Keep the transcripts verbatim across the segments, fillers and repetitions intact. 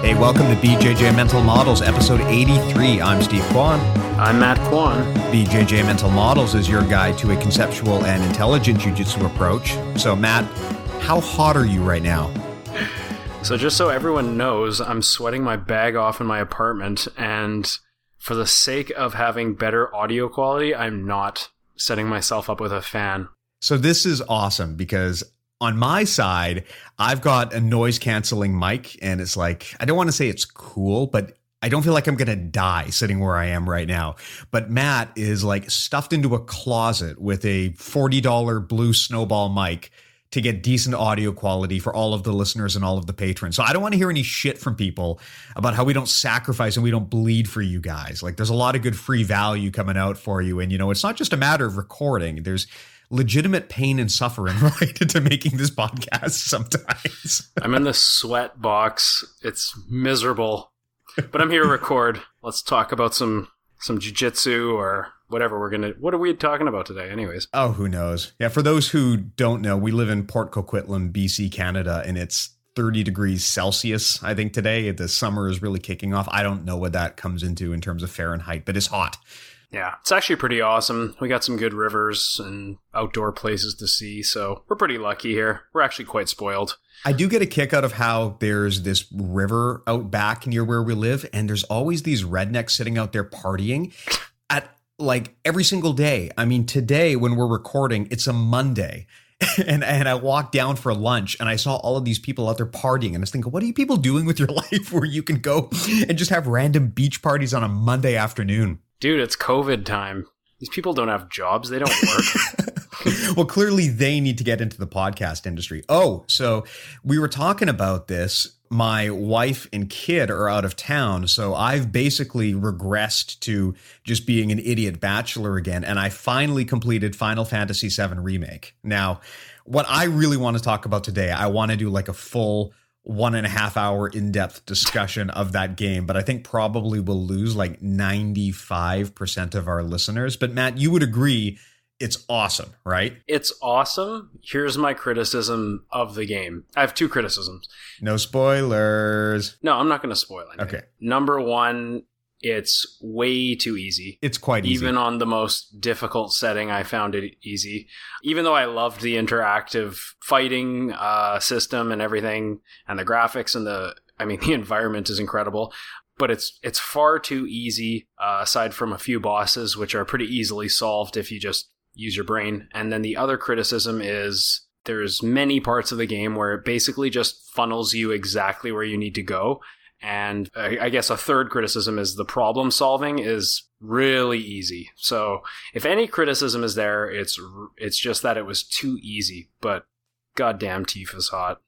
Hey, welcome to B J J Mental Models, episode eighty-three. I'm Steve Kwan. I'm Matt Kwan. B J J Mental Models is your guide to a conceptual and intelligent jiu-jitsu approach. So, Matt, how hot are you right now? So just so everyone knows, I'm sweating my bag off in my apartment, and for the sake of having better audio quality, I'm not setting myself up with a fan. So this is awesome because on my side, I've got a noise canceling mic, and it's like, I don't want to say it's cool, but I don't feel like I'm going to die sitting where I am right now. But Matt is like stuffed into a closet with a forty dollars blue snowball mic to get decent audio quality for all of the listeners and all of the patrons. So I don't want to hear any shit from people about how we don't sacrifice and we don't bleed for you guys. Like, there's a lot of good free value coming out for you. And, you know, it's not just a matter of recording. There's legitimate pain and suffering related to making this podcast sometimes. I'm in the sweat box. It's miserable, but I'm here to record. Let's talk about some, some jiu-jitsu or whatever we're going to, what are we talking about today anyways? Oh, who knows? Yeah. For those who don't know, we live in Port Coquitlam, B C, Canada, and it's thirty degrees Celsius. I think today the summer is really kicking off. I don't know what that comes into in terms of Fahrenheit, but it's hot. Yeah, it's actually pretty awesome. We got some good rivers and outdoor places to see, so we're pretty lucky here. We're actually quite spoiled. I do get a kick out of how there's this river out back near where we live, and there's always these rednecks sitting out there partying at like every single day. I mean, today when we're recording, it's a Monday. And and I walked down for lunch and I saw all of these people out there partying, and I was thinking, what are you people doing with your life where you can go and just have random beach parties on a Monday afternoon? Dude, it's COVID time. These people don't have jobs. They don't work. Well, clearly they need to get into the podcast industry. Oh, so we were talking about this. My wife and kid are out of town. So I've basically regressed to just being an idiot bachelor again. And I finally completed Final Fantasy seven Remake. Now, what I really want to talk about today, I want to do like a full one and a half hour in-depth discussion of that game, but I think probably we'll lose like ninety-five percent of our listeners. But Matt, you would agree it's awesome, right? It's awesome. Here's my criticism of the game. I have two criticisms. No spoilers. No, I'm not going to spoil anything. Okay. Number one, it's way too easy. It's quite easy. Even on the most difficult setting, I found it easy. Even though I loved the interactive fighting uh, system and everything, and the graphics and the, I mean, the environment is incredible, but it's it's far too easy, uh, aside from a few bosses, which are pretty easily solved if you just use your brain. And then the other criticism is there's many parts of the game where it basically just funnels you exactly where you need to go. And I guess a third criticism is the problem solving is really easy. So if any criticism is there, it's it's just that it was too easy. But goddamn, Tifa's hot.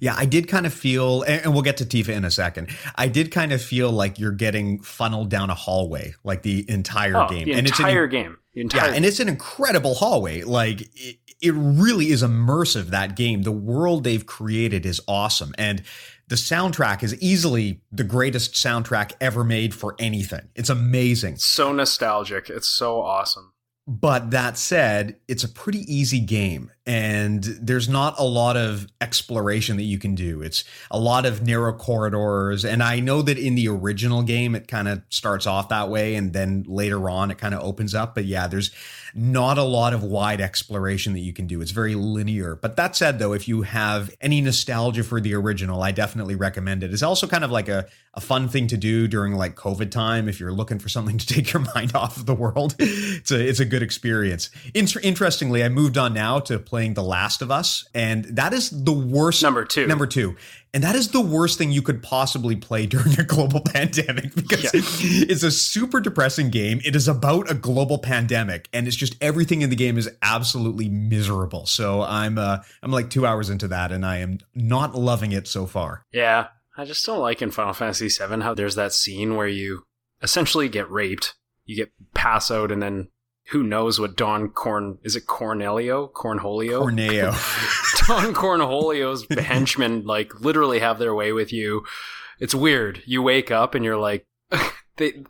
Yeah, I did kind of feel, and we'll get to Tifa in a second. I did kind of feel like you're getting funneled down a hallway, like the entire oh, game. The and entire it's an, game. The entire yeah, game. And it's an incredible hallway. Like it, it really is immersive. That game, the world they've created is awesome, and the soundtrack is easily the greatest soundtrack ever made for anything. It's amazing. So nostalgic. It's so awesome. But that said, it's a pretty easy game. and there's not a lot of exploration that you can do. It's a lot of narrow corridors. And I know that in the original game, it kind of starts off that way, and then later on, it kind of opens up. But yeah, there's not a lot of wide exploration that you can do. It's very linear. But that said, though, if you have any nostalgia for the original, I definitely recommend it. It's also kind of like a, a fun thing to do during like COVID time. If you're looking for something to take your mind off of the world, it's a, it's a good experience. Inter- interestingly, I moved on now to play playing The Last of Us, and that is the worst number two number two and that is the worst thing you could possibly play during a global pandemic, because yeah. it's a super depressing game. It is about a global pandemic, and it's just everything in the game is absolutely miserable. So I'm uh, I'm like two hours into that, and I am not loving it so far. Yeah, I just don't like in Final Fantasy seven how there's that scene where you essentially get raped, you get pass out, and then who knows what Don Corn... Is it Cornelio? Cornholio? Corneo. Don Cornholio's henchmen, like, literally have their way with you. It's weird. You wake up and you're like... They,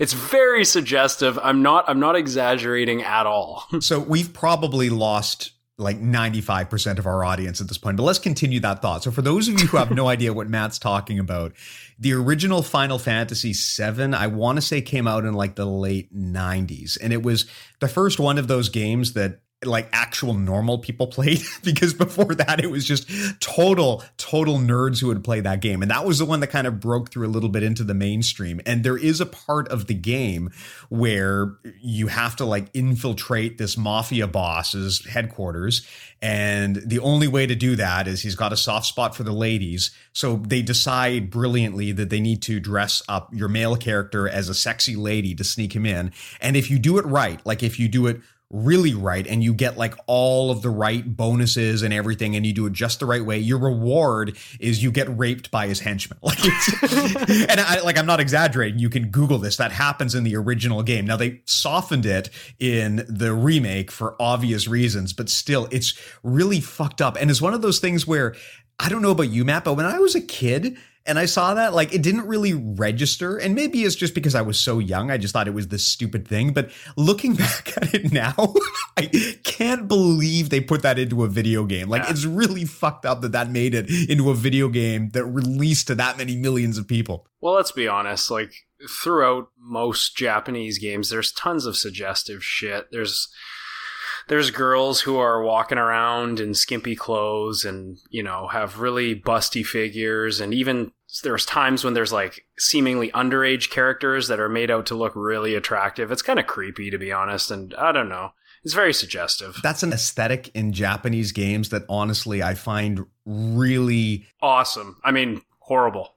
it's very suggestive. I'm not, I'm not exaggerating at all. So we've probably lost... like ninety-five percent of our audience at this point, but let's continue that thought. So for those of you who have no idea what Matt's talking about, the original Final Fantasy seven, I want to say came out in like the late nineties. And it was the first one of those games that like actual normal people played, because before that it was just total, total nerds who would play that game. And that was the one that kind of broke through a little bit into the mainstream. And there is a part of the game where you have to like infiltrate this mafia boss's headquarters. And the only way to do that is he's got a soft spot for the ladies. So they decide brilliantly that they need to dress up your male character as a sexy lady to sneak him in. And if you do it right, like if you do it really right, and you get like all of the right bonuses and everything, and you do it just the right way, your reward is you get raped by his henchmen. Like, it's, and I, like I'm not exaggerating. You can Google this. That happens in the original game. Now they softened it in the remake for obvious reasons, but still, it's really fucked up. And it's one of those things where I don't know about you, Matt, but when I was a kid and I saw that, like, it didn't really register. And maybe it's just because I was so young. I just thought it was this stupid thing. But looking back at it now, I can't believe they put that into a video game. Like, yeah. It's really fucked up that that made it into a video game that released to that many millions of people. Well, let's be honest. Like, throughout most Japanese games, there's tons of suggestive shit. There's... There's girls who are walking around in skimpy clothes and, you know, have really busty figures. And even there's times when there's like seemingly underage characters that are made out to look really attractive. It's kind of creepy, to be honest. And I don't know. It's very suggestive. That's an aesthetic in Japanese games that honestly I find really awesome. I mean, horrible.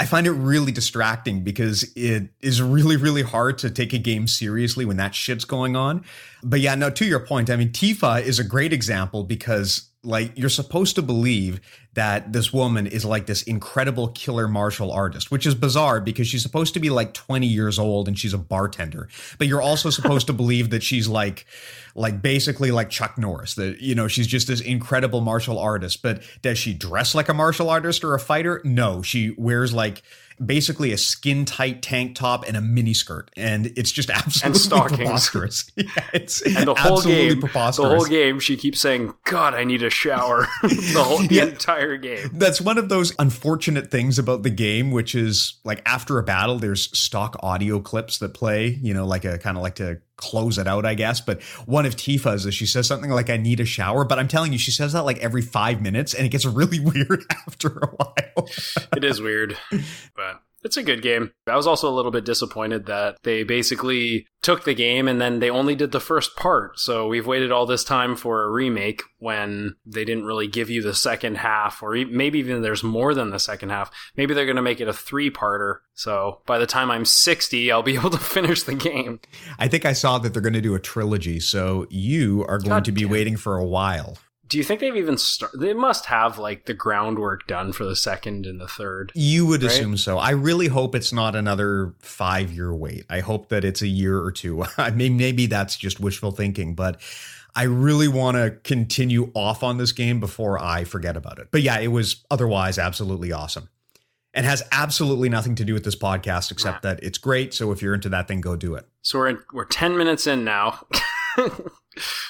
I find it really distracting because it is really, really hard to take a game seriously when that shit's going on. But yeah, no, to your point, I mean, Tifa is a great example because like you're supposed to believe that this woman is like this incredible killer martial artist, which is bizarre because she's supposed to be like twenty years old and she's a bartender. But you're also supposed to believe that she's like, like basically like Chuck Norris, that, you know, she's just this incredible martial artist. But does she dress like a martial artist or a fighter? No, she wears like basically a skin tight tank top and a mini skirt. And it's just absolutely preposterous. Yeah, it's and the whole game, preposterous. The whole game, she keeps saying, God, I need a shower. the whole, the yeah. entire game. That's one of those unfortunate things about the game, which is like after a battle, there's stock audio clips that play, you know, like a kind of like to close it out, I guess. But one of Tifa's is she says something like, I need a shower. But I'm telling you, she says that like every five minutes and it gets really weird after a while. It is weird, but it's a good game. I was also a little bit disappointed that they basically took the game and then they only did the first part. So we've waited all this time for a remake when they didn't really give you the second half, or maybe even there's more than the second half. Maybe they're going to make it a three-parter. So by the time I'm sixty, I'll be able to finish the game. I think I saw that they're going to do a trilogy. So you are going God to be damn. waiting for a while. Do you think they've even started? They must have like the groundwork done for the second and the third. You would right? assume so. I really hope it's not another five year wait. I hope that it's a year or two. I mean, maybe that's just wishful thinking, but I really want to continue off on this game before I forget about it. But yeah, it was otherwise absolutely awesome and has absolutely nothing to do with this podcast, except nah. that it's great. So if you're into that thing, go do it. So we're in, we're ten minutes in now.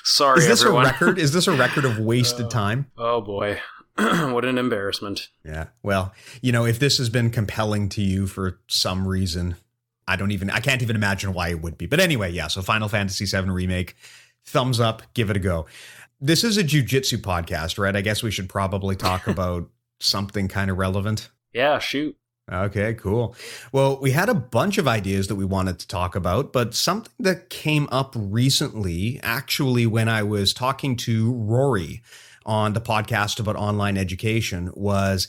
Sorry, is this everyone. a record? Is this a record of wasted uh, time? Oh boy, what an embarrassment! Yeah. Well, you know, if this has been compelling to you for some reason, I don't even. I can't even imagine why it would be. But anyway, yeah. So, Final Fantasy seven Remake, thumbs up. Give it a go. This is a jiu-jitsu podcast, right? I guess we should probably talk about something kind of relevant. Yeah. Shoot. Okay, cool. Well, we had a bunch of ideas that we wanted to talk about, but something that came up recently, actually, when I was talking to Rory on the podcast about online education, was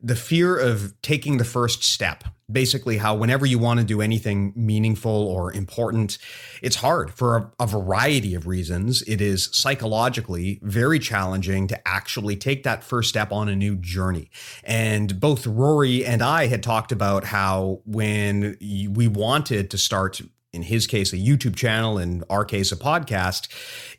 the fear of taking the first step. Basically, how whenever you want to do anything meaningful or important, it's hard for a, a variety of reasons. It is psychologically very challenging to actually take that first step on a new journey. And both Rory and I had talked about how when we wanted to start, in his case, a YouTube channel, in our case, a podcast,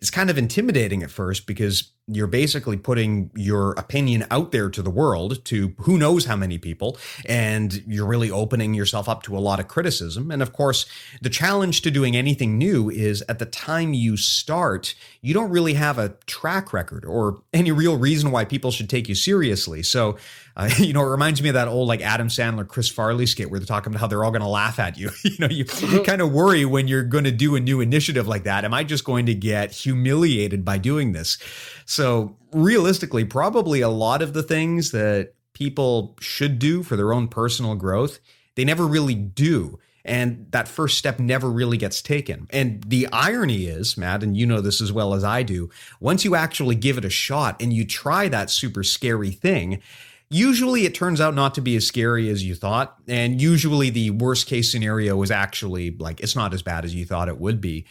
it's kind of intimidating at first because you're basically putting your opinion out there to the world, to who knows how many people, and you're really opening yourself up to a lot of criticism. And of course, the challenge to doing anything new is at the time you start, you don't really have a track record or any real reason why people should take you seriously. So, uh, you know, it reminds me of that old like Adam Sandler, Chris Farley skit where they're talking about how they're all going to laugh at you. You know, you, you kind of worry when you're going to do a new initiative like that. Am I just going to get humiliated by doing this? So So realistically, probably a lot of the things that people should do for their own personal growth, they never really do. And that first step never really gets taken. And the irony is, Matt, and you know this as well as I do, once you actually give it a shot and you try that super scary thing, usually it turns out not to be as scary as you thought. And usually the worst case scenario is actually like, it's not as bad as you thought it would be.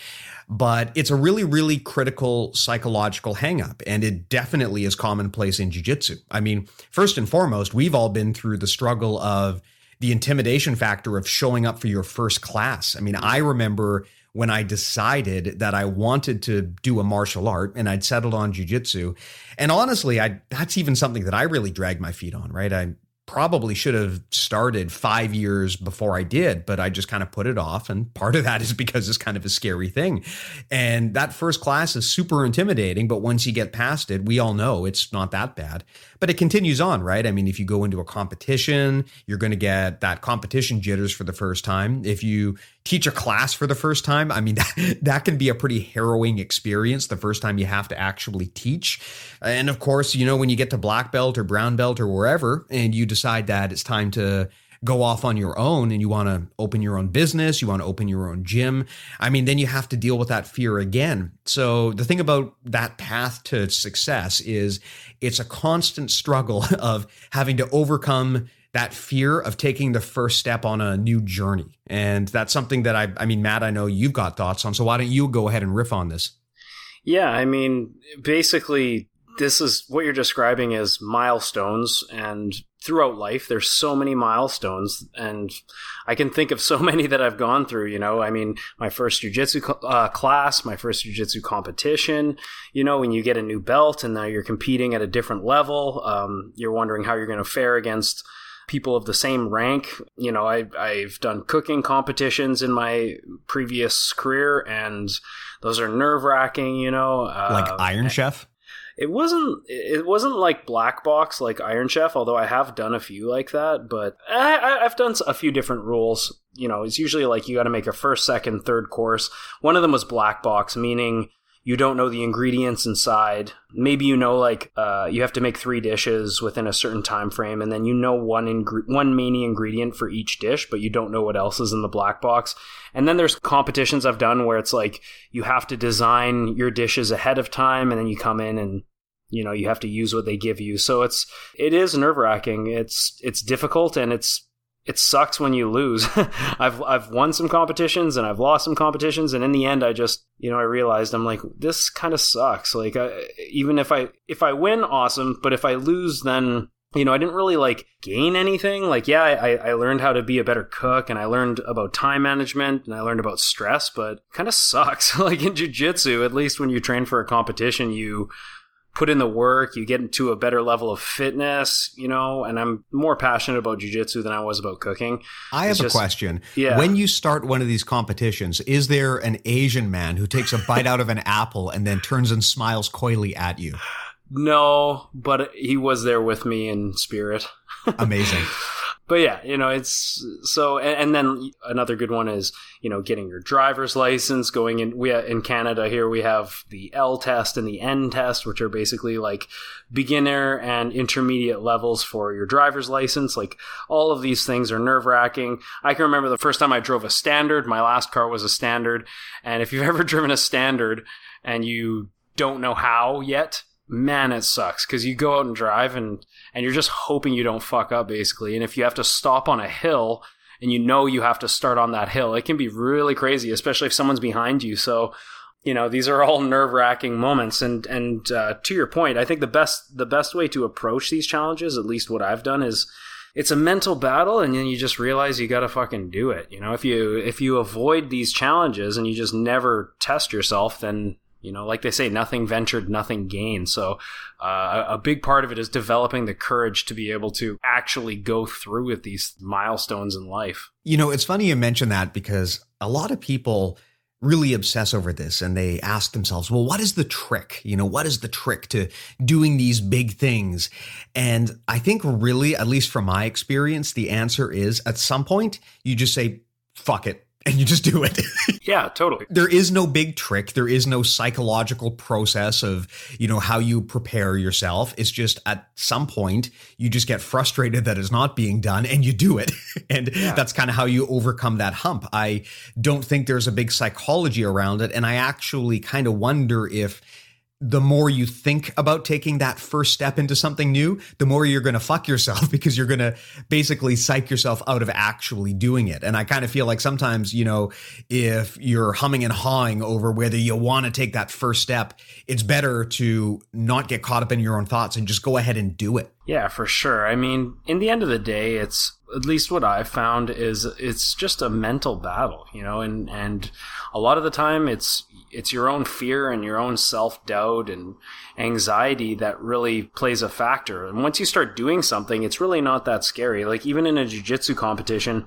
But it's a really, really critical psychological hangup. And it definitely is commonplace in jiu-jitsu. I mean, first and foremost, we've all been through the struggle of the intimidation factor of showing up for your first class. I mean, I remember when I decided that I wanted to do a martial art and I'd settled on jiu-jitsu. And honestly, I that's even something that I really dragged my feet on, right? I probably should have started five years before I did, but I just kind of put it off. And part of that is because it's kind of a scary thing. And that first class is super intimidating, but once you get past it, we all know it's not that bad. But it continues on, right? I mean, if you go into a competition, you're going to get that competition jitters for the first time. If you teach a class for the first time, I mean, that, that can be a pretty harrowing experience the first time you have to actually teach. And of course, you know, when you get to black belt or brown belt or wherever, and you decide that it's time to go off on your own and you want to open your own business, you want to open your own gym, I mean, then you have to deal with that fear again. So the thing about that path to success is it's a constant struggle of having to overcome that fear of taking the first step on a new journey. And that's something that I, I mean, Matt, I know you've got thoughts on. So why don't you go ahead and riff on this? Yeah, I mean, basically, this is what you're describing as milestones. And throughout life, there's so many milestones. And I can think of so many that I've gone through, you know, I mean, my first jiu-jitsu uh, class, my first jiu-jitsu competition, you know, when you get a new belt and now you're competing at a different level, um, you're wondering how you're going to fare against people of the same rank. You know, I, I've done cooking competitions in my previous career, and those are nerve-wracking, you know. Uh, like Iron Chef? It wasn't It wasn't like black box, like Iron Chef, although I have done a few like that, but I, I've done a few different rules. You know, it's usually like you got to make a first, second, third course. One of them was black box, meaning you don't know the ingredients inside. Maybe you know, like, uh, you have to make three dishes within a certain time frame, and then you know one ingre- one main ingredient for each dish, but you don't know what else is in the black box. And then there's competitions I've done where it's like you have to design your dishes ahead of time, and then you come in and, you know, you have to use what they give you. So it's it is nerve-wracking. It's it's difficult, and it's it sucks when you lose. I've I've won some competitions and I've lost some competitions. And in the end, I just, you know, I realized I'm like, this kind of sucks. Like, I, even if I if I win, awesome. But if I lose, then, you know, I didn't really like gain anything. Like, yeah, I, I learned how to be a better cook, and I learned about time management, and I learned about stress, but it kind of sucks. Like in jiu-jitsu, at least when you train for a competition, you put in the work, you get into a better level of fitness, you know, and I'm more passionate about jiu-jitsu than I was about cooking. I have it's a just, question. Yeah. When you start one of these competitions, is there an Asian man who takes a bite out of an apple and then turns and smiles coyly at you? No, but he was there with me in spirit. Amazing. But yeah, you know, it's so, and, and then another good one is, you know, getting your driver's license, going in, we in Canada here, we have the L test and the N test, which are basically like beginner and intermediate levels for your driver's license. Like all of these things are nerve wracking. I can remember the first time I drove a standard, my last car was a standard. And if you've ever driven a standard and you don't know how yet, man, it sucks because you go out and drive and, and you're just hoping you don't fuck up, basically. And if you have to stop on a hill and you know you have to start on that hill, it can be really crazy, especially if someone's behind you. So, you know, these are all nerve-wracking moments. And and uh, to your point, I think the best the best way to approach these challenges, at least what I've done, is it's a mental battle, and then you just realize you got to fucking do it. You know, if you if you avoid these challenges and you just never test yourself, then, you know, like they say, nothing ventured, nothing gained. So uh, a big part of it is developing the courage to be able to actually go through with these milestones in life. You know, it's funny you mention that because a lot of people really obsess over this and they ask themselves, well, what is the trick? You know, what is the trick to doing these big things? And I think really, at least from my experience, the answer is at some point you just say, fuck it. And you just do it. Yeah, totally. There is no big trick. There is no psychological process of, you know, how you prepare yourself. It's just at some point you just get frustrated that it's not being done and you do it. And yeah. That's kind of how you overcome that hump. I don't think there's a big psychology around it. And I actually kind of wonder if the more you think about taking that first step into something new, the more you're going to fuck yourself because you're going to basically psych yourself out of actually doing it. And I kind of feel like sometimes, you know, if you're humming and hawing over whether you want to take that first step, it's better to not get caught up in your own thoughts and just go ahead and do it. Yeah, for sure. I mean, in the end of the day, it's, at least what I've found is it's just a mental battle, you know, and, and a lot of the time it's, it's your own fear and your own self-doubt and anxiety that really plays a factor. And once you start doing something, it's really not that scary. Like even in a jiu-jitsu competition,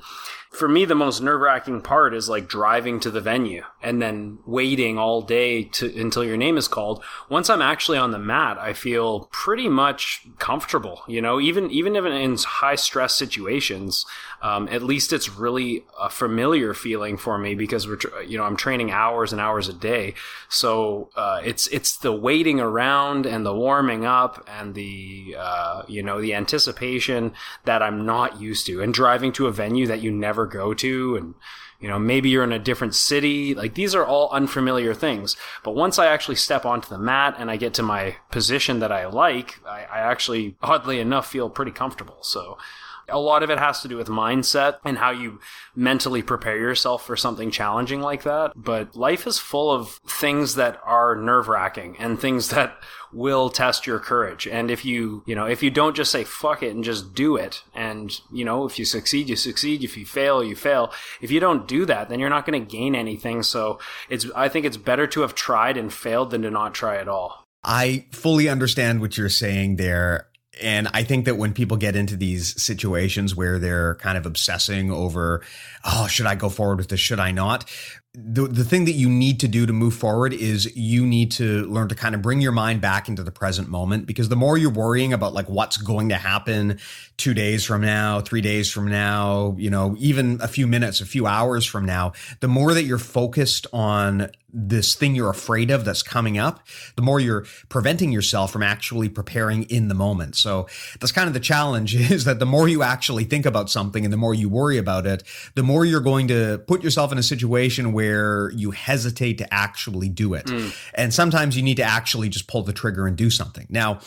for me, the most nerve-wracking part is like driving to the venue and then waiting all day to until your name is called. Once I'm actually on the mat, I feel pretty much comfortable, you know, even, even if in high stress situations, um, at least it's really a familiar feeling for me because we're, tr- you know, I'm training hours and hours a day. So, uh, it's, it's the waiting around and the warming up and the, uh, you know, the anticipation that I'm not used to, and driving to a venue that you never go to, and you know, maybe you're in a different city. Like these are all unfamiliar things. But once I actually step onto the mat and I get to my position that I like, I, I actually, oddly enough, feel pretty comfortable. So a lot of it has to do with mindset and how you mentally prepare yourself for something challenging like that. But life is full of things that are nerve-wracking and things that will test your courage. And if you, you know, if you don't just say fuck it and just do it, and you know, if you succeed, you succeed. If you fail, you fail. If you don't do that, then you're not going to gain anything. So it's, I think it's better to have tried and failed than to not try at all. I fully understand what you're saying there. And I think that when people get into these situations where they're kind of obsessing over, oh, should I go forward with this? Should I not? The the thing that you need to do to move forward is you need to learn to kind of bring your mind back into the present moment, because the more you're worrying about like what's going to happen two days from now, three days from now, you know, even a few minutes, a few hours from now, the more that you're focused on this thing you're afraid of that's coming up, the more you're preventing yourself from actually preparing in the moment. So that's kind of the challenge, is that the more you actually think about something and the more you worry about it, the more you're going to put yourself in a situation where where you hesitate to actually do it. Mm. And sometimes you need to actually just pull the trigger and do something. Now,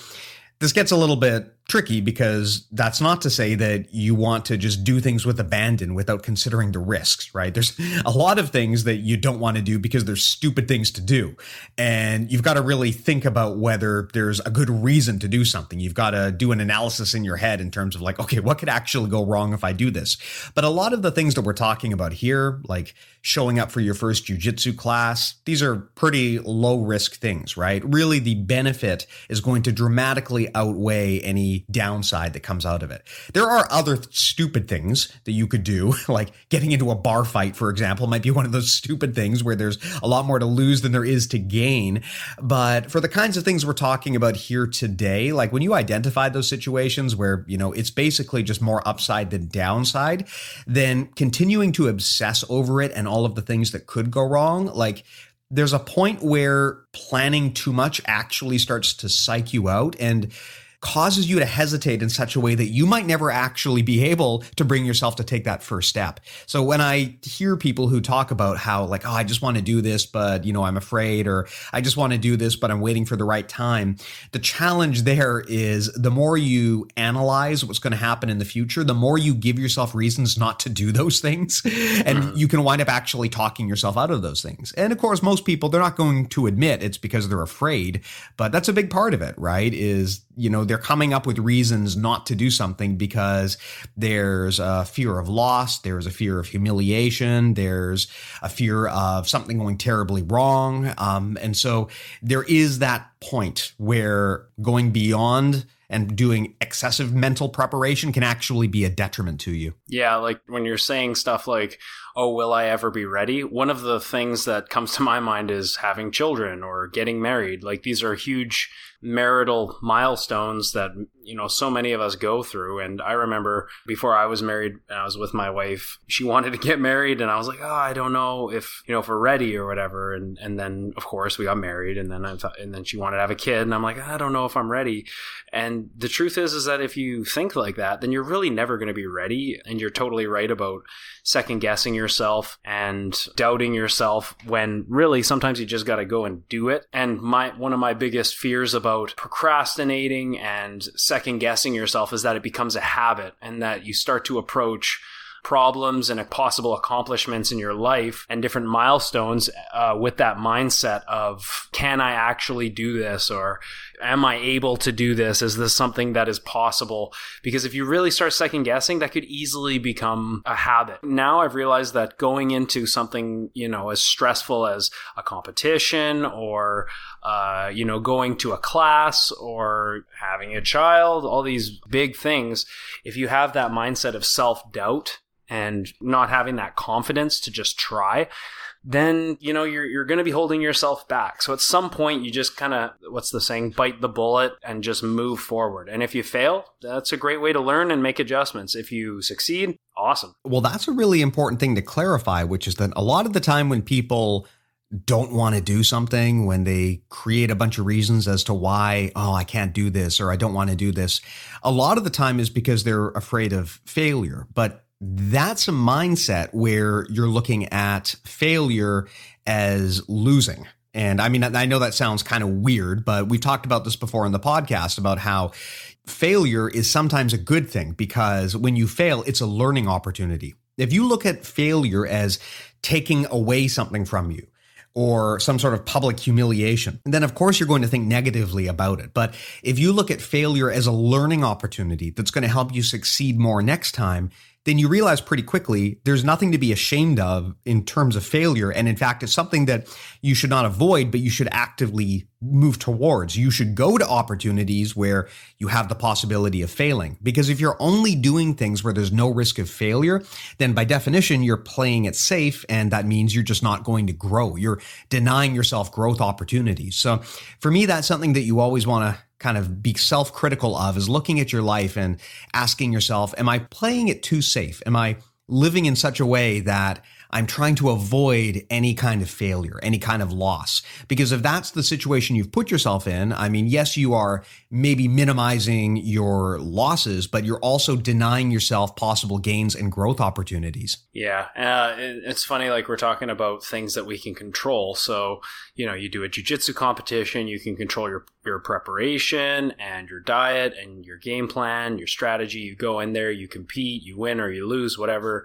this gets a little bit tricky because that's not to say that you want to just do things with abandon without considering the risks, right? There's a lot of things that you don't want to do because there's stupid things to do. And you've got to really think about whether there's a good reason to do something. You've got to do an analysis in your head in terms of like, okay, what could actually go wrong if I do this? But a lot of the things that we're talking about here, like showing up for your first jiu-jitsu class, these are pretty low risk things, right? Really, the benefit is going to dramatically outweigh any downside that comes out of it. There are other th- stupid things that you could do, like getting into a bar fight, for example, might be one of those stupid things where there's a lot more to lose than there is to gain. But for the kinds of things we're talking about here today, like when you identify those situations where, you know, it's basically just more upside than downside, then continuing to obsess over it and all of the things that could go wrong, like there's a point where planning too much actually starts to psych you out and causes you to hesitate in such a way that you might never actually be able to bring yourself to take that first step. So when I hear people who talk about how like, oh, I just want to do this, but you know, I'm afraid, or I just want to do this, but I'm waiting for the right time. The challenge there is the more you analyze what's going to happen in the future, the more you give yourself reasons not to do those things. And mm. you can wind up actually talking yourself out of those things. And of course, most people, they're not going to admit it's because they're afraid, but that's a big part of it, right? Is, you know, they're coming up with reasons not to do something because there's a fear of loss, there's a fear of humiliation, there's a fear of something going terribly wrong. Um, and so there is that point where going beyond and doing excessive mental preparation can actually be a detriment to you. Yeah, like when you're saying stuff like, oh, will I ever be ready? One of the things that comes to my mind is having children or getting married. Like these are huge marital milestones that, you know, so many of us go through. And I remember before I was married and I was with my wife, she wanted to get married and I was like, oh, I don't know if, you know, if we're ready or whatever. And and then of course we got married and then I thought, and then she wanted to have a kid and I'm like, I don't know if I'm ready. And the truth is, is that if you think like that, then you're really never going to be ready. And you're totally right about second guessing yourself and doubting yourself when really sometimes you just got to go and do it. And my, one of my biggest fears about procrastinating and second guessing yourself is that it becomes a habit and that you start to approach problems and possible accomplishments in your life and different milestones uh, with that mindset of, can I actually do this? Or am I able to do this? Is this something that is possible? Because if you really start second guessing, that could easily become a habit. Now I've realized that going into something, you know, as stressful as a competition or Uh, you know, going to a class or having a child, all these big things. If you have that mindset of self-doubt and not having that confidence to just try, then, you know, you're you're going to be holding yourself back. So at some point, you just kind of, what's the saying, bite the bullet and just move forward. And if you fail, that's a great way to learn and make adjustments. If you succeed, awesome. Well, that's a really important thing to clarify, which is that a lot of the time when people don't want to do something, when they create a bunch of reasons as to why, oh, I can't do this, or I don't want to do this, a lot of the time is because they're afraid of failure. But that's a mindset where you're looking at failure as losing. And I mean, I know that sounds kind of weird, but we've talked about this before on the podcast about how failure is sometimes a good thing because when you fail, it's a learning opportunity. If you look at failure as taking away something from you, or some sort of public humiliation, and then of course you're going to think negatively about it. But if you look at failure as a learning opportunity that's going to help you succeed more next time, then you realize pretty quickly there's nothing to be ashamed of in terms of failure. And in fact, it's something that you should not avoid, but you should actively move towards. You should go to opportunities where you have the possibility of failing. Because if you're only doing things where there's no risk of failure, then by definition, you're playing it safe. And that means you're just not going to grow. You're denying yourself growth opportunities. So for me, that's something that you always want to kind of be self-critical of, is looking at your life and asking yourself, am I playing it too safe? Am I living in such a way that I'm trying to avoid any kind of failure, any kind of loss, because if that's the situation you've put yourself in, I mean, yes, you are maybe minimizing your losses, but you're also denying yourself possible gains and growth opportunities. Yeah. Uh, it, it's funny, like we're talking about things that we can control. So, you know, you do a jiu-jitsu competition, you can control your, your preparation and your diet and your game plan, your strategy. You go in there, you compete, you win or you lose, whatever.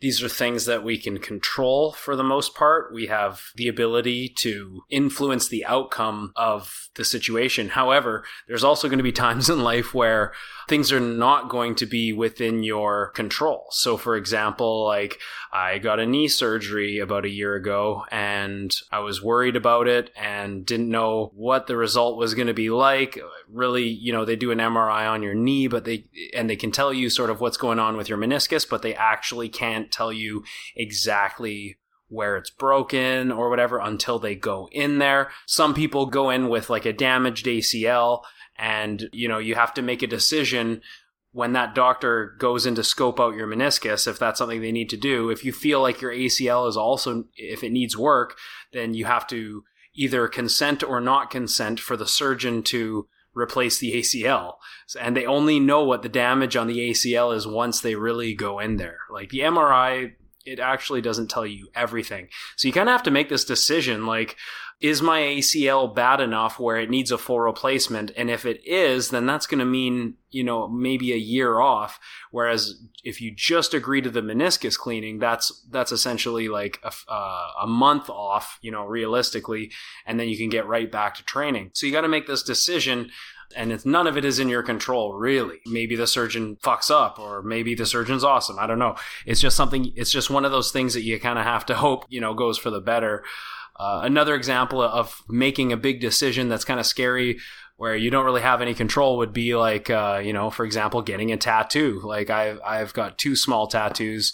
These are things that we can control for the most part. We have the ability to influence the outcome of the situation. However, there's also going to be times in life where things are not going to be within your control. So for example, like I got a knee surgery about a year ago and I was worried about it and didn't know what the result was going to be like. Really, you know, they do an M R I on your knee, but they, and they can tell you sort of what's going on with your meniscus, but they actually can't tell you exactly where it's broken or whatever until they go in there. Some people go in with like a damaged A C L and, you know, you have to make a decision when that doctor goes in to scope out your meniscus, if that's something they need to do. If you feel like your A C L is also, if it needs work, then you have to either consent or not consent for the surgeon to replace the A C L. And they only know what the damage on the A C L is once they really go in there. Like the M R I, it actually doesn't tell you everything. So you kind of have to make this decision, like, is my A C L bad enough where it needs a full replacement? And if it is, then that's going to mean, you know, maybe a year off. Whereas if you just agree to the meniscus cleaning, that's that's essentially like a, uh, a month off, you know, realistically, and then you can get right back to training. So you got to make this decision. And it's, none of it is in your control, really. Maybe the surgeon fucks up or maybe the surgeon's awesome. I don't know. It's just something, it's just one of those things that you kind of have to hope, you know, goes for the better. Uh, another example of making a big decision that's kind of scary where you don't really have any control would be like, uh, you know, for example, getting a tattoo. Like I've, I've got two small tattoos.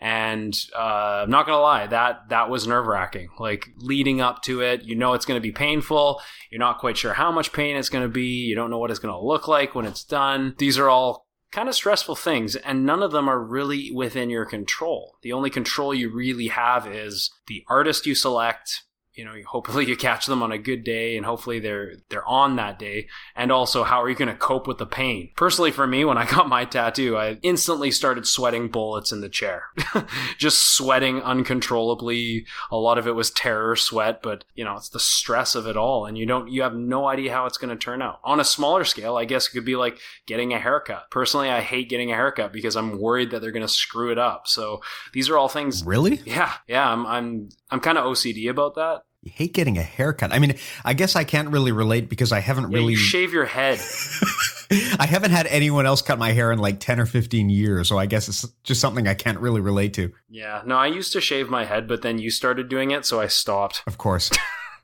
And uh, I'm not going to lie, that that was nerve-wracking. Like leading up to it, you know it's going to be painful. You're not quite sure how much pain it's going to be. You don't know what it's going to look like when it's done. These are all kind of stressful things, and none of them are really within your control. The only control you really have is the artist you select. You know, hopefully you catch them on a good day and hopefully they're they're on that day. And also, how are you going to cope with the pain? Personally, for me, when I got my tattoo, I instantly started sweating bullets in the chair. Just sweating uncontrollably. A lot of it was terror sweat, but, you know, it's the stress of it all. And you don't, you have no idea how it's going to turn out. On a smaller scale, I guess it could be like getting a haircut. Personally, I hate getting a haircut because I'm worried that they're going to screw it up. So these are all things. Really? Yeah. Yeah. I'm, I'm, I'm kind of O C D about that. You hate getting a haircut. I mean, I guess I can't really relate because I haven't yeah, really... You shave your head. I haven't had anyone else cut my hair in like ten or fifteen years. So I guess it's just something I can't really relate to. Yeah. No, I used to shave my head, but then you started doing it. So I stopped. Of course.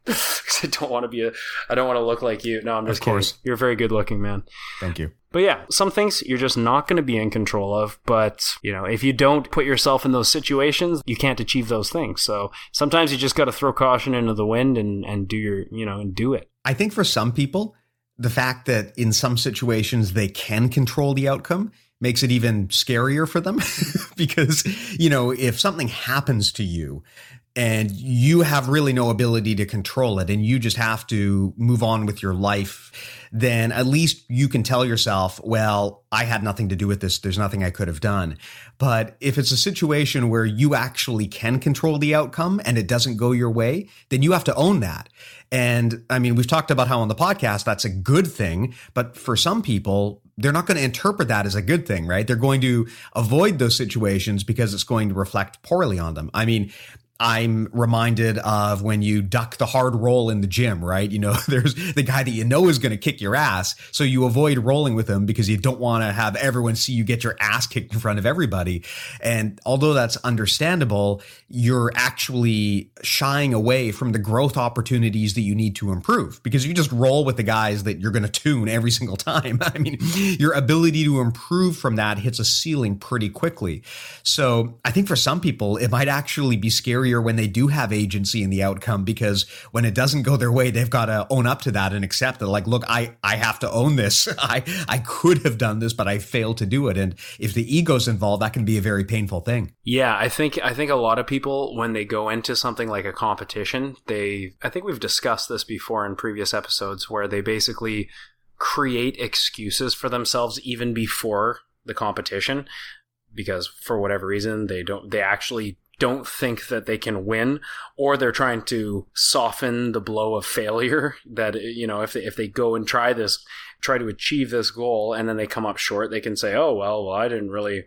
Because I don't want to be a... I don't want to look like you. No, I'm just of kidding. Course. You're a very good looking man. Thank you. But yeah, some things you're just not going to be in control of. But, you know, if you don't put yourself in those situations, you can't achieve those things. So sometimes you just got to throw caution into the wind and, and do your, you know, and do it. I think for some people, the fact that in some situations they can control the outcome makes it even scarier for them because, you know, if something happens to you, and you have really no ability to control it and you just have to move on with your life, then at least you can tell yourself, well, I had nothing to do with this. There's nothing I could have done. But if it's a situation where you actually can control the outcome and it doesn't go your way, then you have to own that. And I mean, we've talked about how on the podcast, that's a good thing. But for some people, they're not going to interpret that as a good thing, right? They're going to avoid those situations because it's going to reflect poorly on them. I mean, I'm reminded of when you duck the hard roll in the gym, right? You know, there's the guy that you know is going to kick your ass. So you avoid rolling with him because you don't want to have everyone see you get your ass kicked in front of everybody. And although that's understandable, you're actually shying away from the growth opportunities that you need to improve because you just roll with the guys that you're going to tune every single time. I mean, your ability to improve from that hits a ceiling pretty quickly. So I think for some people, it might actually be scary superior when they do have agency in the outcome, because when it doesn't go their way, they've got to own up to that and accept that, like, look, I, I have to own this. I, I could have done this, but I failed to do it. And if the ego's involved, that can be a very painful thing. Yeah, I think I think a lot of people, when they go into something like a competition, they I think we've discussed this before in previous episodes, where they basically create excuses for themselves even before the competition, because for whatever reason they don't they actually don't think that they can win, or they're trying to soften the blow of failure, that, you know, if they, if they go and try this, try to achieve this goal, and then they come up short, they can say, oh, well, well, I didn't really,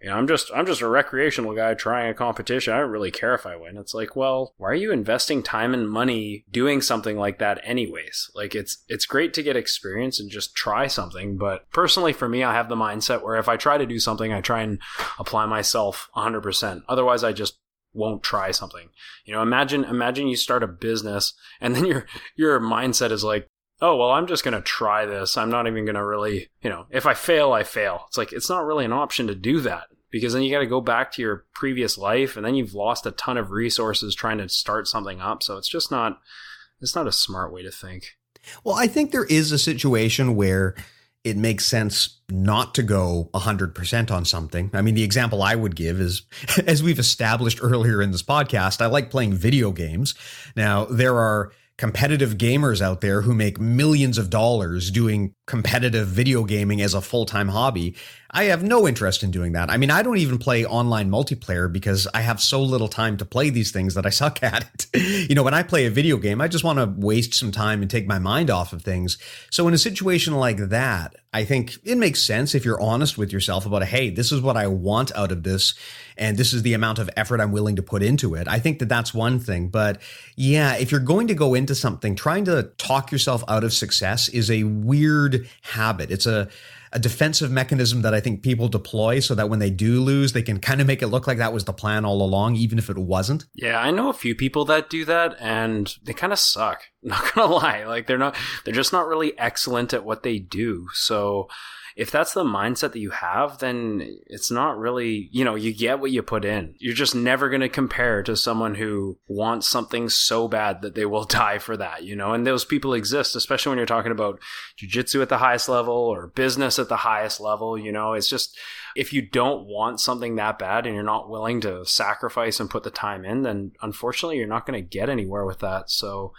you know, I'm just, I'm just a recreational guy trying a competition. I don't really care if I win. It's like, well, why are you investing time and money doing something like that anyways? Like, it's, it's great to get experience and just try something. But personally, for me, I have the mindset where if I try to do something, I try and apply myself one hundred percent. Otherwise, I just won't try something. You know, imagine, imagine you start a business and then your, your mindset is like, oh, well, I'm just going to try this. I'm not even going to really, you know, if I fail, I fail. It's like, it's not really an option to do that, because then you got to go back to your previous life, and then you've lost a ton of resources trying to start something up. So it's just not, it's not a smart way to think. Well, I think there is a situation where it makes sense not to go one hundred percent on something. I mean, the example I would give is, as we've established earlier in this podcast, I like playing video games. Now, there are competitive gamers out there who make millions of dollars doing competitive video gaming as a full-time hobby. I have no interest in doing that. I mean, I don't even play online multiplayer because I have so little time to play these things that I suck at it. You know, when I play a video game, I just want to waste some time and take my mind off of things. So in a situation like that, I think it makes sense if you're honest with yourself about, hey, this is what I want out of this, and this is the amount of effort I'm willing to put into it. I think that that's one thing. But yeah, if you're going to go into something, trying to talk yourself out of success is a weird habit. It's a, a defensive mechanism that I think people deploy so that when they do lose, they can kind of make it look like that was the plan all along, even if it wasn't. Yeah, I know a few people that do that, and they kind of suck. Not gonna lie, like they're not, they're just not really excellent at what they do. So if that's the mindset that you have, then it's not really, you know, you get what you put in. You're just never going to compare to someone who wants something so bad that they will die for that, you know, and those people exist, especially when you're talking about jiu-jitsu at the highest level or business at the highest level. You know, it's just, if you don't want something that bad and you're not willing to sacrifice and put the time in, then unfortunately you're not going to get anywhere with that. So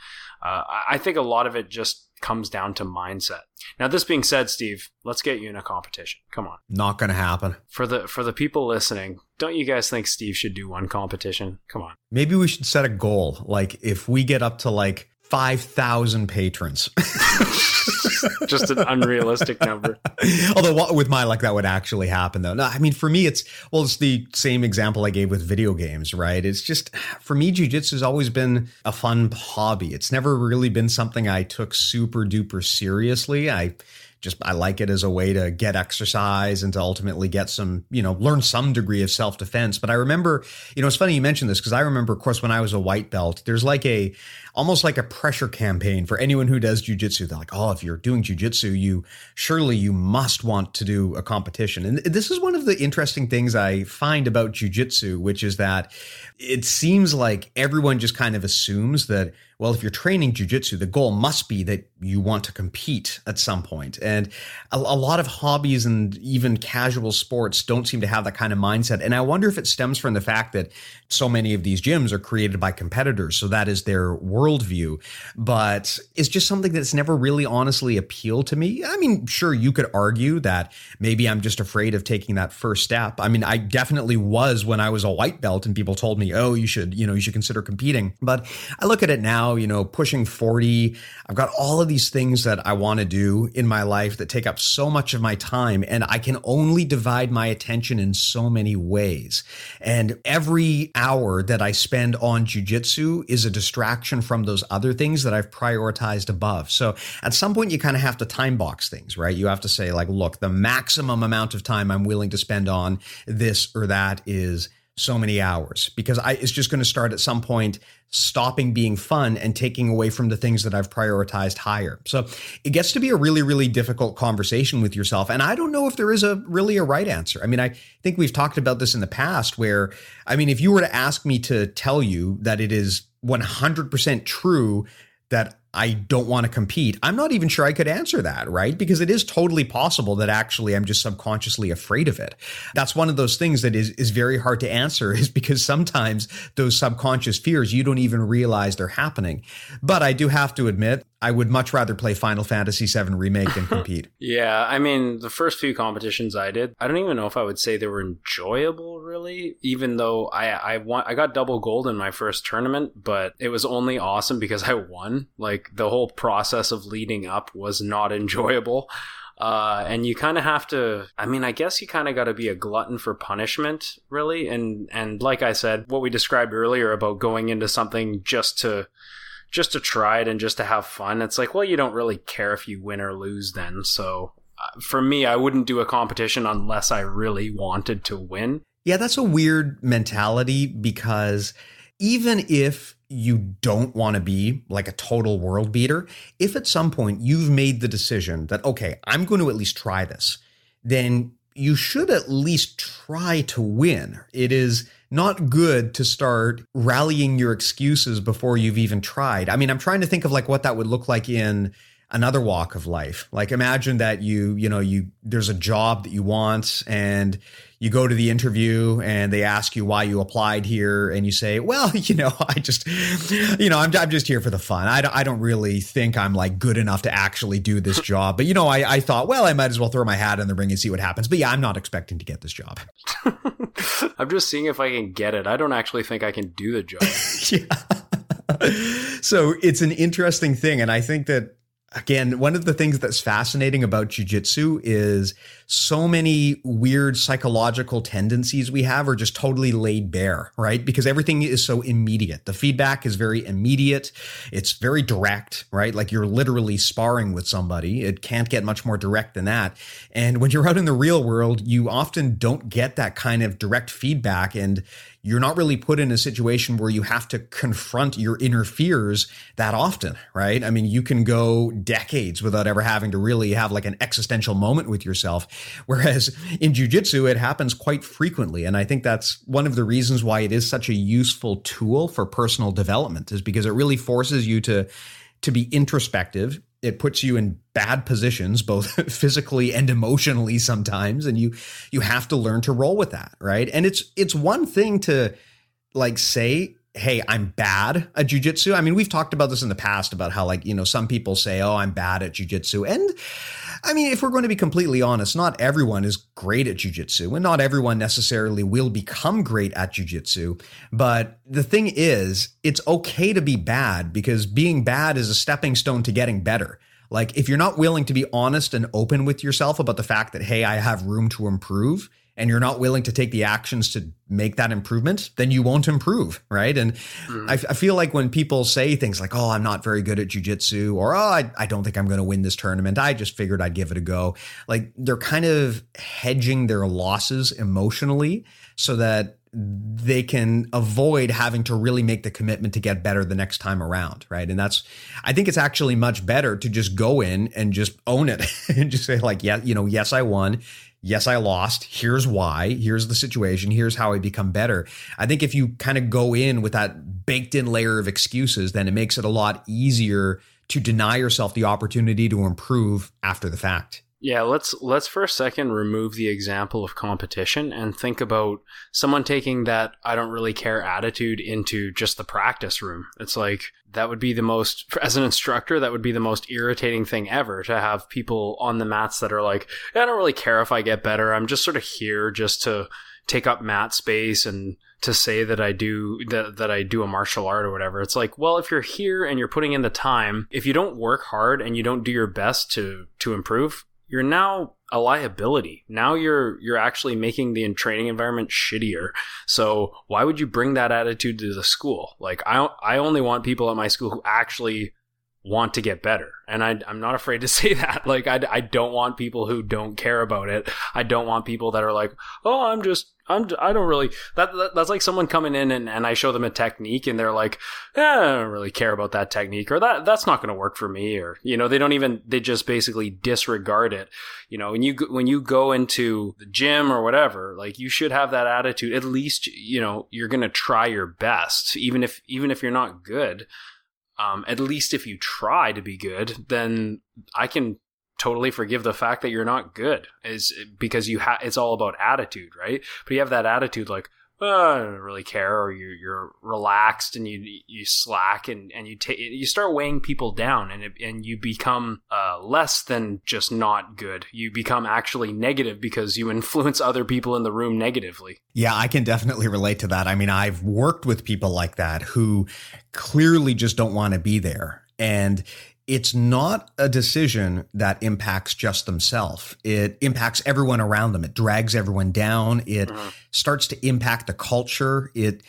uh, I think a lot of it just comes down to mindset. Now, this being said, Steve, let's get you in a competition. Come on. Not going to happen. For the for the people listening, don't you guys think Steve should do one competition? Come on. Maybe we should set a goal. Like, if we get up to like five thousand patrons. Just an unrealistic number. Although with my luck, that would actually happen though. No, I mean, for me, it's, well, it's the same example I gave with video games, right? It's just, for me, jiu-jitsu has always been a fun hobby. It's never really been something I took super duper seriously. I just, I like it as a way to get exercise and to ultimately get some, you know, learn some degree of self-defense. But I remember, you know, it's funny you mentioned this because I remember, of course, when I was a white belt, there's like a, almost like a pressure campaign for anyone who does jiu-jitsu. They're like, oh, if you're doing jiu-jitsu, you surely you must want to do a competition. And this is one of the interesting things I find about jiu-jitsu, which is that it seems like everyone just kind of assumes that, well, if you're training jiu-jitsu, the goal must be that you want to compete at some point. And a, a lot of hobbies and even casual sports don't seem to have that kind of mindset. And I wonder if it stems from the fact that so many of these gyms are created by competitors. So that is their worldview. But it's just something that's never really honestly appealed to me. I mean, sure, you could argue that maybe I'm just afraid of taking that first step. I mean, I definitely was when I was a white belt and people told me, oh, you should, you know, you should consider competing. But I look at it now, you know, pushing forty, I've got all of these things that I want to do in my life that take up so much of my time, and I can only divide my attention in so many ways. And every hour that I spend on jiu-jitsu is a distraction from those other things that I've prioritized above. So at some point, you kind of have to time box things, right? You have to say like, look, the maximum amount of time I'm willing to spend on this or that is so many hours, because I, it's just going to start at some point stopping being fun and taking away from the things that I've prioritized higher. So it gets to be a really, really difficult conversation with yourself. And I don't know if there is a really a right answer. I mean, I think we've talked about this in the past where, I mean, if you were to ask me to tell you that it is one hundred percent true that I don't want to compete, I'm not even sure I could answer that, right? Because it is totally possible that actually I'm just subconsciously afraid of it. That's one of those things that is, is very hard to answer, is because sometimes those subconscious fears, you don't even realize they're happening. But I do have to admit, I would much rather play Final Fantasy seven Remake than compete. Yeah, I mean, the first few competitions I did, I don't even know if I would say they were enjoyable, really, even though I I won, I got double gold in my first tournament, but it was only awesome because I won. Like, the whole process of leading up was not enjoyable. Uh, and you kind of have to, I mean, I guess you kind of got to be a glutton for punishment, really. And, and like I said, what we described earlier about going into something just to... just to try it and just to have fun. It's like, well, you don't really care if you win or lose then. So uh, for me, I wouldn't do a competition unless I really wanted to win. Yeah, that's a weird mentality, because even if you don't want to be like a total world beater, if at some point you've made the decision that, okay, I'm going to at least try this, then you should at least try to win. It is not good to start rallying your excuses before you've even tried. I mean, I'm trying to think of like what that would look like in another walk of life. Like, imagine that you, you know, you, there's a job that you want and you go to the interview and they ask you why you applied here. And you say, well, you know, I just, you know, I'm, I'm just here for the fun. I don't, I don't really think I'm like good enough to actually do this job. But, you know, I, I thought, well, I might as well throw my hat in the ring and see what happens. But yeah, I'm not expecting to get this job. I'm just seeing if I can get it. I don't actually think I can do the job. Yeah. So it's an interesting thing. And I think that, again, one of the things that's fascinating about jiu-jitsu is so many weird psychological tendencies we have are just totally laid bare, right? Because everything is so immediate. The feedback is very immediate. It's very direct, right? Like, you're literally sparring with somebody. It can't get much more direct than that. And when you're out in the real world, you often don't get that kind of direct feedback, and you're not really put in a situation where you have to confront your inner fears that often, right? I mean, you can go decades without ever having to really have like an existential moment with yourself. Whereas in jiu-jitsu, it happens quite frequently. And I think that's one of the reasons why it is such a useful tool for personal development, is because it really forces you to, to be introspective. It puts you in bad positions, both physically and emotionally sometimes. And you, you have to learn to roll with that. Right. And it's, it's one thing to like say, hey, I'm bad at jiu-jitsu. I mean, we've talked about this in the past about how, like, you know, some people say, oh, I'm bad at jiu-jitsu. And I mean, if we're going to be completely honest, not everyone is great at jiu-jitsu, and not everyone necessarily will become great at jiu-jitsu. But the thing is, it's okay to be bad, because being bad is a stepping stone to getting better. Like, if you're not willing to be honest and open with yourself about the fact that, hey, I have room to improve, and you're not willing to take the actions to make that improvement, then you won't improve, right? And mm. I, f- I feel like when people say things like, oh, I'm not very good at jiu-jitsu, or, oh, I, I don't think I'm going to win this tournament, I just figured I'd give it a go. Like, they're kind of hedging their losses emotionally so that they can avoid having to really make the commitment to get better the next time around, right? And that's, I think it's actually much better to just go in and just own it and just say like, yeah, you know, yes, I won. Yes, I lost. Here's why. Here's the situation. Here's how I become better. I think if you kind of go in with that baked in layer of excuses, then it makes it a lot easier to deny yourself the opportunity to improve after the fact. Yeah, let's let's for a second remove the example of competition and think about someone taking that I don't really care attitude into just the practice room. It's like, that would be the most, as an instructor, that would be the most irritating thing ever, to have people on the mats that are like, yeah, I don't really care if I get better. I'm just sort of here just to take up mat space and to say that I do that, that I do a martial art or whatever. It's like, well, if you're here and you're putting in the time, if you don't work hard and you don't do your best to to improve, you're now a liability. Now you're you're actually making the training environment shittier. So why would you bring that attitude to the school? Like, I I only want people at my school who actually want to get better. And I, I'm not afraid to say that. Like, I, I don't want people who don't care about it. I don't want people that are like, oh, I'm just, I'm, I don't really, that, that that's like someone coming in and, and I show them a technique and they're like, eh, I don't really care about that technique, or that, that's not going to work for me. Or, you know, they don't even, they just basically disregard it. You know, when you, when you go into the gym or whatever, like you should have that attitude. At least, you know, you're going to try your best, even if, even if you're not good. Um, at least if you try to be good, then I can totally forgive the fact that you're not good, is because you ha- it's all about attitude, right? But you have that attitude like, oh, I don't really care, or you're, you're relaxed and you you slack and, and you take you start weighing people down, and it, and you become uh, less than just not good. You become actually negative because you influence other people in the room negatively. Yeah, I can definitely relate to that. I mean, I've worked with people like that who clearly just don't want to be there, and it's not a decision that impacts just themselves. It impacts everyone around them. It drags everyone down. It mm-hmm. starts to impact the culture. It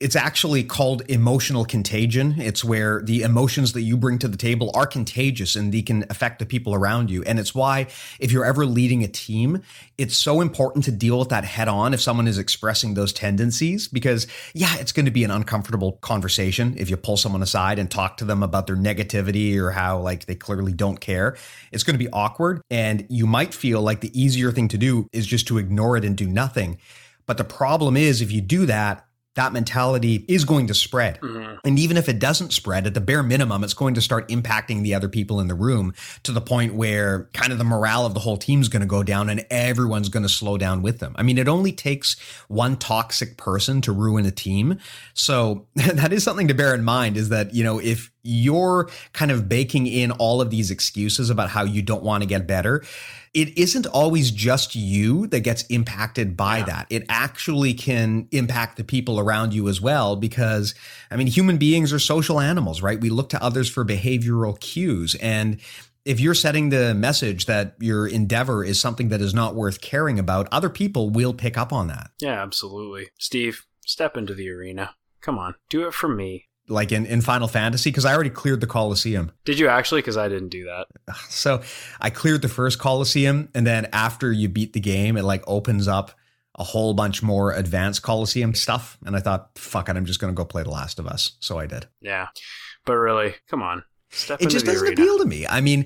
it's actually called emotional contagion. It's where the emotions that you bring to the table are contagious and they can affect the people around you. And it's why if you're ever leading a team, it's so important to deal with that head on if someone is expressing those tendencies, because yeah, it's going to be an uncomfortable conversation if you pull someone aside and talk to them about their negativity or how like they clearly don't care. It's going to be awkward, and you might feel like the easier thing to do is just to ignore it and do nothing. But the problem is if you do that, that mentality is going to spread. Mm-hmm. And even if it doesn't spread, at the bare minimum, it's going to start impacting the other people in the room to the point where kind of the morale of the whole team is going to go down and everyone's going to slow down with them. I mean, it only takes one toxic person to ruin a team. So that is something to bear in mind, is that, you know, if you're kind of baking in all of these excuses about how you don't want to get better, it isn't always just you that gets impacted by yeah. that. It actually can impact the people around you as well, because, I mean, human beings are social animals, right? We look to others for behavioral cues. And if you're setting the message that your endeavor is something that is not worth caring about, other people will pick up on that. Yeah, absolutely. Steve, step into the arena. Come on, do it for me. Like in, in Final Fantasy, because I already cleared the Colosseum. Did you actually? Because I didn't do that. So I cleared the first Colosseum, and then after you beat the game, it like opens up a whole bunch more advanced Colosseum stuff. And I thought, fuck it, I'm just going to go play The Last of Us. So I did. Yeah. But really, come on. Step it into just the doesn't arena. Appeal to me. I mean,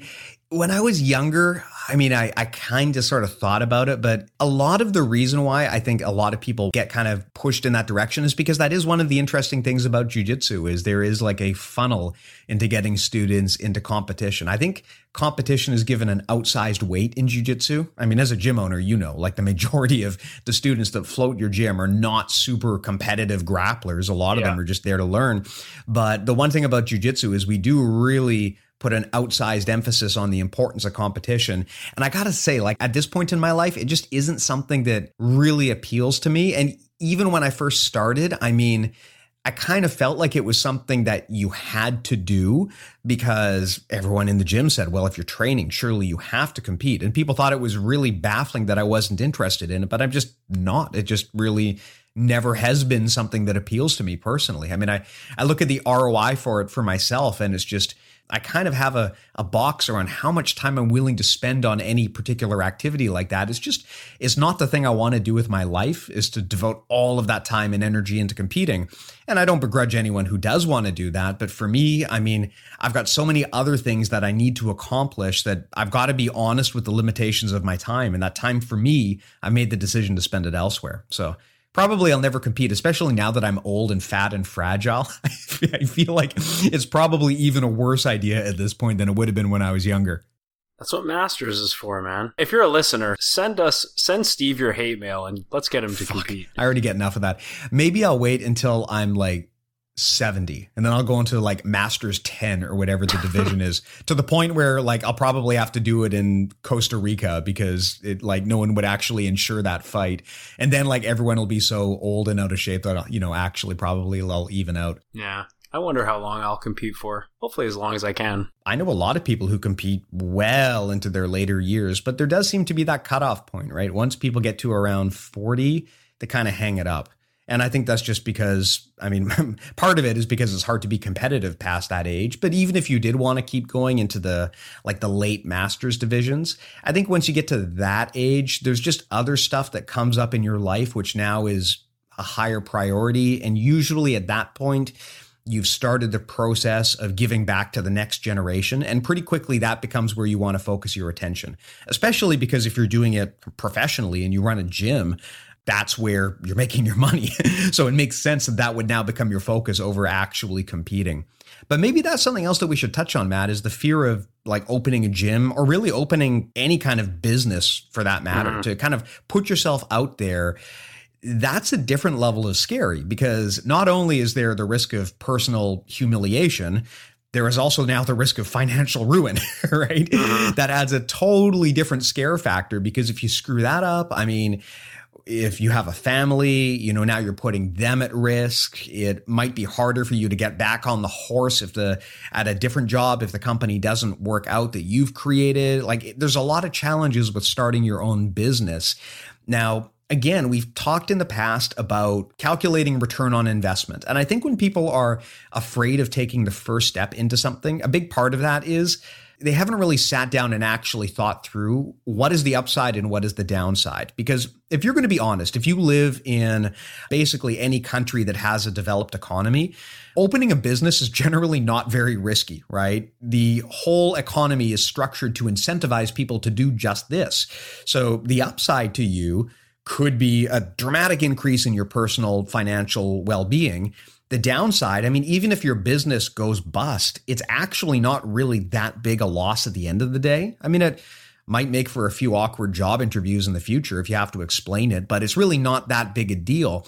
when I was younger, I mean, I, I kind of sort of thought about it, but a lot of the reason why I think a lot of people get kind of pushed in that direction is because that is one of the interesting things about jujitsu, is there is like a funnel into getting students into competition. I think competition is given an outsized weight in jujitsu. I mean, as a gym owner, you know, like the majority of the students that float your gym are not super competitive grapplers. A lot of yeah. them are just there to learn. But the one thing about jujitsu is we do really put an outsized emphasis on the importance of competition. And I gotta say, like at this point in my life, it just isn't something that really appeals to me. And even when I first started, I mean, I kind of felt like it was something that you had to do because everyone in the gym said, well, if you're training, surely you have to compete. And people thought it was really baffling that I wasn't interested in it, but I'm just not. It just really never has been something that appeals to me personally. I mean, I, I look at the R O I for it for myself, and it's just, I kind of have a, a box around how much time I'm willing to spend on any particular activity like that. It's just, it's not the thing I want to do with my life, is to devote all of that time and energy into competing. And I don't begrudge anyone who does want to do that. But for me, I mean, I've got so many other things that I need to accomplish that I've got to be honest with the limitations of my time. And that time for me, I made the decision to spend it elsewhere. So probably I'll never compete, especially now that I'm old and fat and fragile. I feel like it's probably even a worse idea at this point than it would have been when I was younger. That's what Masters is for, man. If you're a listener, send us, send Steve your hate mail and let's get him to Fuck, compete. I already get enough of that. Maybe I'll wait until I'm like seventy and then I'll go into like Masters ten or whatever the division is, to the point where like I'll probably have to do it in Costa Rica because it like no one would actually insure that fight, and then like everyone will be so old and out of shape that I'll, you know, actually probably I'll even out. Yeah, I wonder how long I'll compete for. Hopefully as long as I can. I know a lot of people who compete well into their later years, but there does seem to be that cutoff point, right? Once people get to around forty, they kind of hang it up. And I think that's just because, I mean, part of it is because it's hard to be competitive past that age. But even if you did want to keep going into the like the late masters divisions, I think once you get to that age, there's just other stuff that comes up in your life, which now is a higher priority. And usually at that point, you've started the process of giving back to the next generation. And pretty quickly that becomes where you want to focus your attention, especially because if you're doing it professionally and you run a gym, that's where you're making your money. So it makes sense that that would now become your focus over actually competing. But maybe that's something else that we should touch on, Matt, is the fear of like opening a gym or really opening any kind of business for that matter, mm-hmm. to kind of put yourself out there. That's a different level of scary because not only is there the risk of personal humiliation, there is also now the risk of financial ruin, right? Mm-hmm. That adds a totally different scare factor because if you screw that up, I mean, if you have a family, you know, now you're putting them at risk. It might be harder for you to get back on the horse if the at a different job, if the company doesn't work out that you've created. Like there's a lot of challenges with starting your own business. Now, again, we've talked in the past about calculating return on investment. And I think when people are afraid of taking the first step into something, a big part of that is they haven't really sat down and actually thought through what is the upside and what is the downside. Because if you're going to be honest, if you live in basically any country that has a developed economy, opening a business is generally not very risky, right? The whole economy is structured to incentivize people to do just this. So the upside to you could be a dramatic increase in your personal financial well-being. The downside, I mean, even if your business goes bust, it's actually not really that big a loss at the end of the day. I mean, it might make for a few awkward job interviews in the future if you have to explain it, but it's really not that big a deal.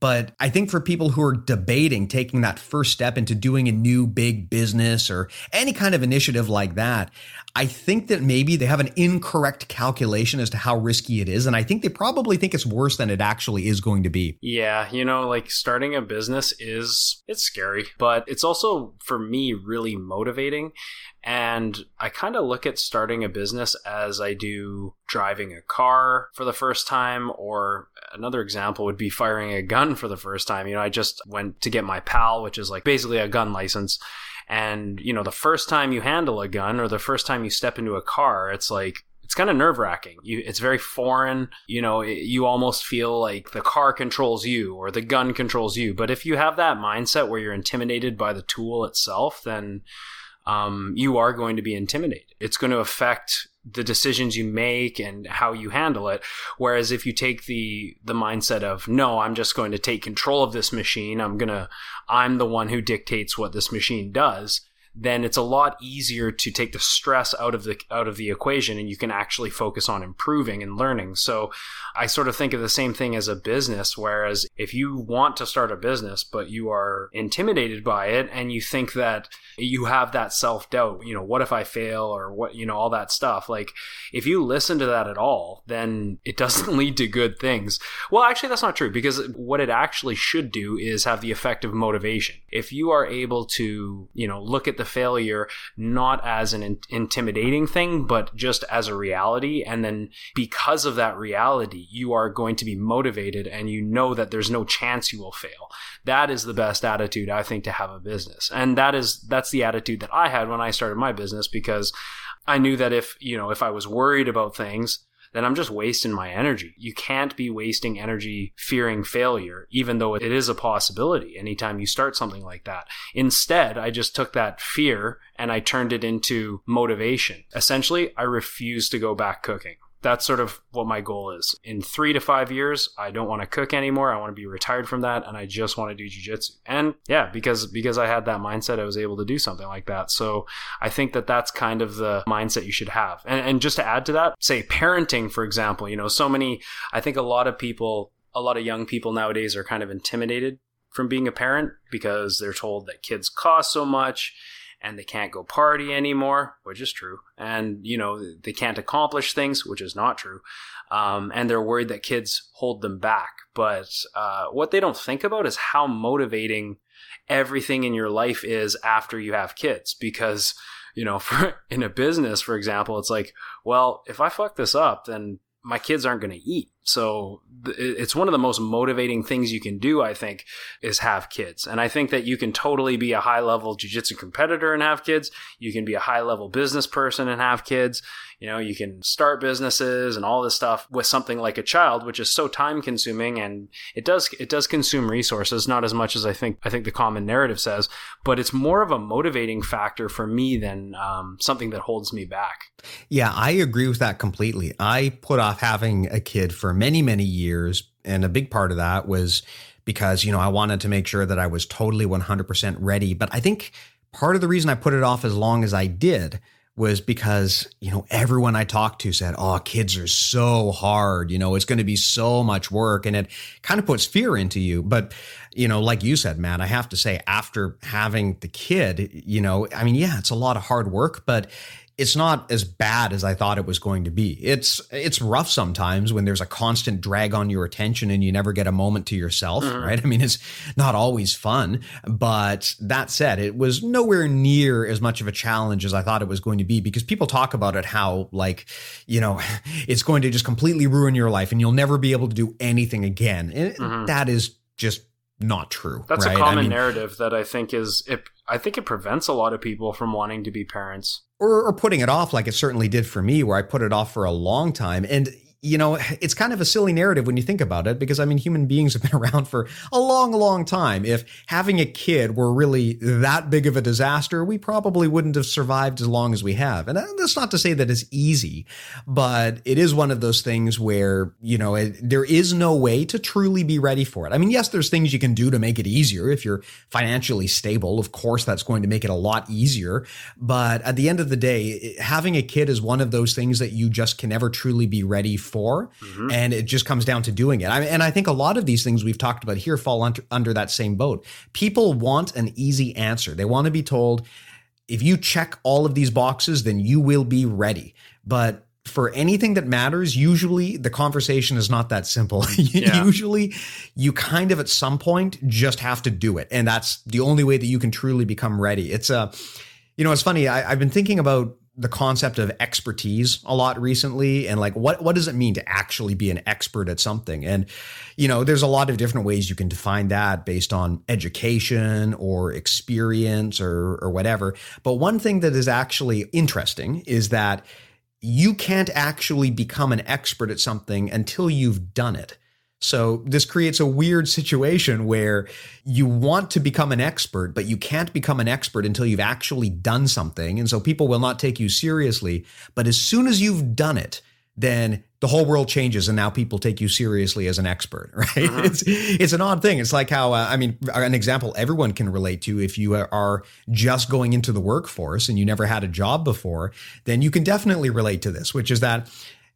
But I think for people who are debating taking that first step into doing a new big business or any kind of initiative like that, I think that maybe they have an incorrect calculation as to how risky it is. And I think they probably think it's worse than it actually is going to be. Yeah. You know, like starting a business is, it's scary, but it's also for me really motivating. And I kind of look at starting a business as I do driving a car for the first time, or another example would be firing a gun for the first time. You know, I just went to get my PAL, which is like basically a gun license. And, you know, the first time you handle a gun or the first time you step into a car, it's like, it's kind of nerve wracking. It's very foreign. You know, it, you almost feel like the car controls you or the gun controls you. But if you have that mindset where you're intimidated by the tool itself, then Um, you are going to be intimidated. It's going to affect the decisions you make and how you handle it. Whereas if you take the the mindset of, no, I'm just going to take control of this machine, I'm going to, I'm the one who dictates what this machine does, then it's a lot easier to take the stress out of the out of the equation, and you can actually focus on improving and learning. So I sort of think of the same thing as a business, whereas if you want to start a business, but you are intimidated by it and you think that you have that self-doubt, you know, what if I fail or what, you know, all that stuff. Like if you listen to that at all, then it doesn't lead to good things. Well, actually, that's not true, because what it actually should do is have the effect of motivation. If you are able to, you know, look at the failure not as an in- intimidating thing, but just as a reality. And then because of that reality, you are going to be motivated and you know that there's no chance you will fail. That is the best attitude, I think, to have a business. And that is, that's the attitude that I had when I started my business, because I knew that if, you know, if I was worried about things, then I'm just wasting my energy. You can't be wasting energy fearing failure, even though it is a possibility anytime you start something like that. Instead, I just took that fear and I turned it into motivation. Essentially, I refuse to go back cooking. That's sort of what my goal is. In three to five years, I don't want to cook anymore. I want to be retired from that, and I just want to do jiu-jitsu. And yeah, because because I had that mindset, I was able to do something like that. So I think that that's kind of the mindset you should have. And, and just to add to that, say parenting, for example, you know, so many, I think a lot of people, a lot of young people nowadays are kind of intimidated from being a parent because they're told that kids cost so much, and they can't go party anymore, which is true. And, you know, they can't accomplish things, which is not true. Um, and they're worried that kids hold them back. But uh, what they don't think about is how motivating everything in your life is after you have kids. Because, you know, for, in a business, for example, it's like, well, if I fuck this up, then my kids aren't going to eat. So it's one of the most motivating things you can do, I think, is have kids. And I think that you can totally be a high level jiu-jitsu competitor and have kids. You can be a high level business person and have kids. You know, you can start businesses and all this stuff with something like a child, which is so time consuming. And it does, it does consume resources, not as much as I think, I think the common narrative says, but it's more of a motivating factor for me than um, something that holds me back. Yeah, I agree with that completely. I put off having a kid for many, many years. And a big part of that was because, you know, I wanted to make sure that I was totally one hundred percent ready. But I think part of the reason I put it off as long as I did was because, you know, everyone I talked to said, oh, kids are so hard, you know, it's going to be so much work. And it kind of puts fear into you. But, you know, like you said, Matt, I have to say after having the kid, you know, I mean, yeah, it's a lot of hard work, but it's not as bad as I thought it was going to be. It's it's rough sometimes when there's a constant drag on your attention and you never get a moment to yourself, mm-hmm. right? I mean, it's not always fun. But that said, it was nowhere near as much of a challenge as I thought it was going to be, because people talk about it how, like, you know, it's going to just completely ruin your life and you'll never be able to do anything again. And mm-hmm. that is just not true. That's right? a common I mean, narrative that I think is, it, I think it prevents a lot of people from wanting to be parents. Or, or putting it off, like it certainly did for me, where I put it off for a long time. And, you know, it's kind of a silly narrative when you think about it, because, I mean, human beings have been around for a long, long time. If having a kid were really that big of a disaster, we probably wouldn't have survived as long as we have. And that's not to say that it's easy, but it is one of those things where, you know, it, there is no way to truly be ready for it. I mean, yes, there's things you can do to make it easier. If you're financially stable, of course, that's going to make it a lot easier. But at the end of the day, having a kid is one of those things that you just can never truly be ready for. Mm-hmm. And it just comes down to doing it. I mean, and I think a lot of these things we've talked about here fall under, under that same boat. People want an easy answer. They want to be told, if you check all of these boxes, then you will be ready. But for anything that matters, usually the conversation is not that simple. Yeah. Usually you kind of at some point just have to do it. And that's the only way that you can truly become ready. It's a, you know, it's funny. I, I've been thinking about the concept of expertise a lot recently, and like, what, what does it mean to actually be an expert at something? And, you know, there's a lot of different ways you can define that based on education or experience or, or whatever. But one thing that is actually interesting is that you can't actually become an expert at something until you've done it. So this creates a weird situation where you want to become an expert, but you can't become an expert until you've actually done something. And so people will not take you seriously. But as soon as you've done it, then the whole world changes, and now people take you seriously as an expert, right? Uh-huh. It's it's an odd thing. It's like how, uh, I mean, an example everyone can relate to, if you are just going into the workforce and you never had a job before, then you can definitely relate to this, which is that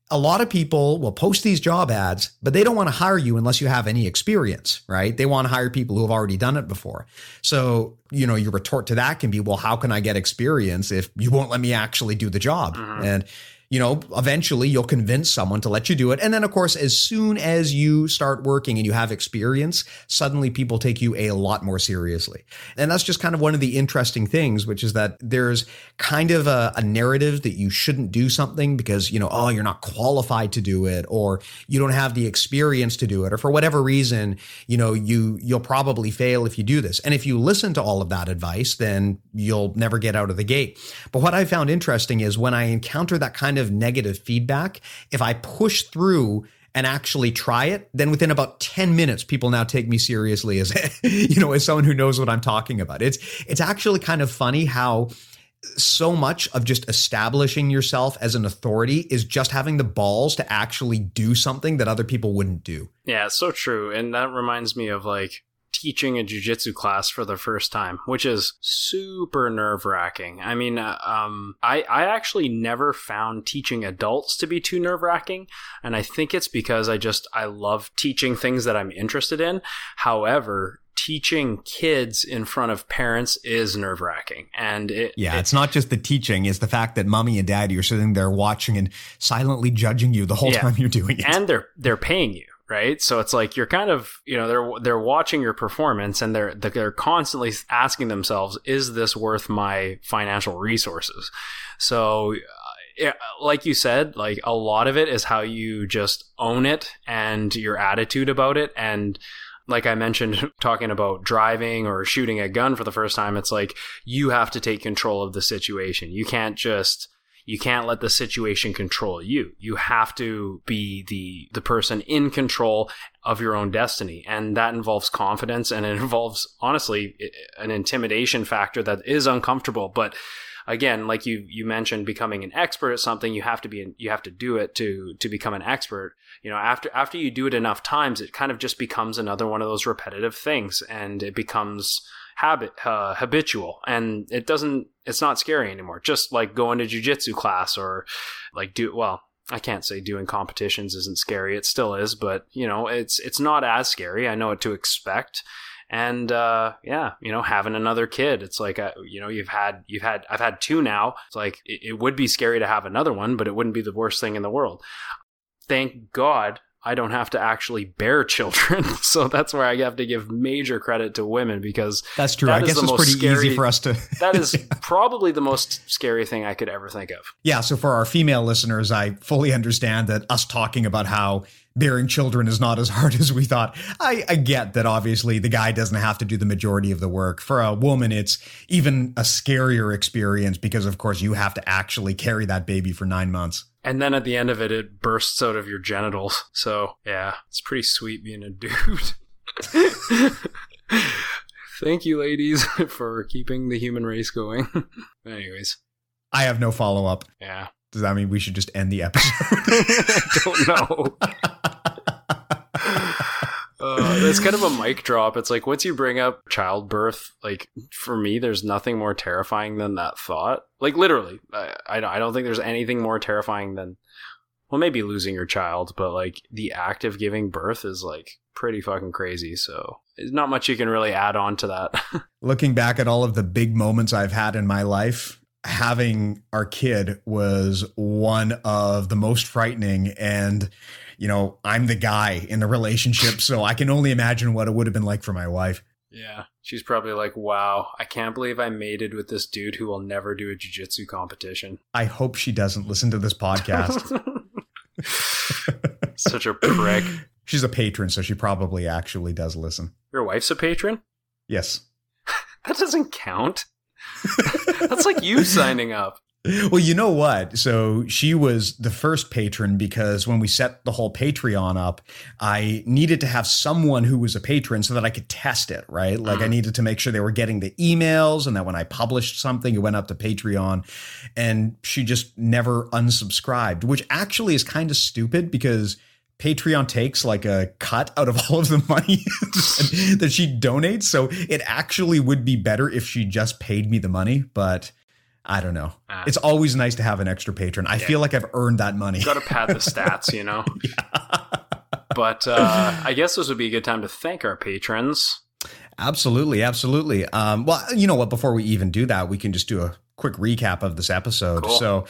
a lot of people will post these job ads, but they don't want to hire you unless you have any experience, right? They want to hire people who have already done it before. So, you know, your retort to that can be, well, how can I get experience if you won't let me actually do the job? Mm-hmm. And, you know, eventually you'll convince someone to let you do it. And then, of course, as soon as you start working and you have experience, suddenly people take you a lot more seriously. And that's just kind of one of the interesting things, which is that there's kind of a, a narrative that you shouldn't do something because, you know, oh, you're not qualified to do it, or you don't have the experience to do it, or for whatever reason, you know, you, you'll probably fail if you do this. And if you listen to all of that advice, then you'll never get out of the gate. But what I found interesting is when I encounter that kind of negative feedback, if I push through and actually try it, then within about ten minutes, people now take me seriously as, you know, as someone who knows what I'm talking about. It's, it's actually kind of funny how so much of just establishing yourself as an authority is just having the balls to actually do something that other people wouldn't do. Yeah, so true. And that reminds me of like teaching a jiu-jitsu class for the first time, which is super nerve-wracking. I mean, uh, um, I, I actually never found teaching adults to be too nerve-wracking. And I think it's because I just, I love teaching things that I'm interested in. However, teaching kids in front of parents is nerve-wracking. And it, yeah, it, it's not just the teaching, it's the fact that mommy and daddy are sitting there watching and silently judging you the whole yeah. time you're doing it. And they're, they're paying you. Right. So it's like you're kind of, you know, they're they're watching your performance and they're they're constantly asking themselves, is this worth my financial resources? So it, like you said, like a lot of it is how you just own it and your attitude about it. And like I mentioned, talking about driving or shooting a gun for the first time, it's like you have to take control of the situation. You can't just, you can't let the situation control you. You have to be the the person in control of your own destiny. And that involves confidence, and it involves, honestly, an intimidation factor that is uncomfortable. But again, like you you mentioned, becoming an expert at something, you have to be you have to do it to to become an expert. You know, after after you do it enough times, it kind of just becomes another one of those repetitive things, and it becomes habit uh, habitual, and it doesn't. It's not scary anymore. Just like going to jujitsu class, or like do well. I can't say doing competitions isn't scary. It still is, but you know, it's it's not as scary. I know what to expect. And, uh, yeah, you know, having another kid, it's like, uh, you know, you've had, you've had, I've had two now. It's like, it, it would be scary to have another one, but it wouldn't be the worst thing in the world. Thank God I don't have to actually bear children. So that's where I have to give major credit to women, because that's true. That I guess it's pretty scary, easy for us to, that is yeah. probably the most scary thing I could ever think of. Yeah. So for our female listeners, I fully understand that us talking about how bearing children is not as hard as we thought. I, I get that obviously the guy doesn't have to do the majority of the work. For a woman, it's even a scarier experience because, of course, you have to actually carry that baby for nine months. And then at the end of it, it bursts out of your genitals. So, yeah, it's pretty sweet being a dude. Thank you, ladies, for keeping the human race going. Anyways. I have no follow-up. Yeah. Does that mean we should just end the episode? I don't know. Uh, that's kind of a mic drop. It's like once you bring up childbirth, like for me, there's nothing more terrifying than that thought. Like literally, I, I don't think there's anything more terrifying than, well, maybe losing your child, but like the act of giving birth is like pretty fucking crazy. So there's not much you can really add on to that. Looking back at all of the big moments I've had in my life, having our kid was one of the most frightening, and you know, I'm the guy in the relationship, so I can only imagine what it would have been like for my wife. Yeah, she's probably like, wow, I can't believe I mated with this dude who will never do a jiu-jitsu competition. I hope she doesn't listen to this podcast. Such a prick. She's a patron, so she probably actually does listen. Your wife's a patron? Yes. That doesn't count. That's like you signing up. Well, you know what? So she was the first patron, because when we set the whole Patreon up, I needed to have someone who was a patron so that I could test it, right? Like mm. I needed to make sure they were getting the emails, and that when I published something, it went up to Patreon, and she just never unsubscribed, which actually is kind of stupid because Patreon takes like a cut out of all of the money that she donates. So it actually would be better if she just paid me the money, but I don't know. Ah. It's always nice to have an extra patron. I yeah. feel like I've earned that money. Got to pad the stats, you know? Yeah. But uh, I guess this would be a good time to thank our patrons. Absolutely. Absolutely. Um, well, you know what? Before we even do that, we can just do a quick recap of this episode. Cool. So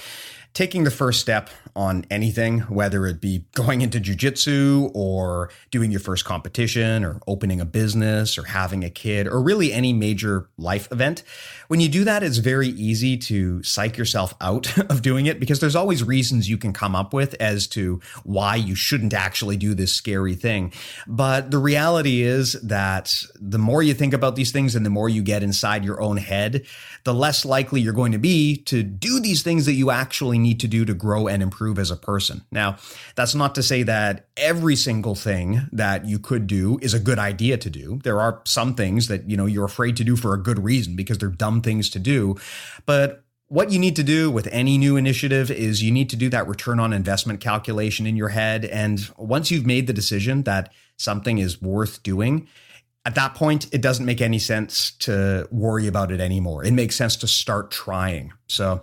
taking the first step on anything, whether it be going into jiu-jitsu or doing your first competition or opening a business or having a kid or really any major life event, when you do that, it's very easy to psych yourself out of doing it, because there's always reasons you can come up with as to why you shouldn't actually do this scary thing. But the reality is that the more you think about these things and the more you get inside your own head, the less likely you're going to be to do these things that you actually need need to do to grow and improve as a person. Now, that's not to say that every single thing that you could do is a good idea to do. There are some things that, you know, you're afraid to do for a good reason because they're dumb things to do. But what you need to do with any new initiative is you need to do that return on investment calculation in your head. And once you've made the decision that something is worth doing, at that point, it doesn't make any sense to worry about it anymore. It makes sense to start trying. So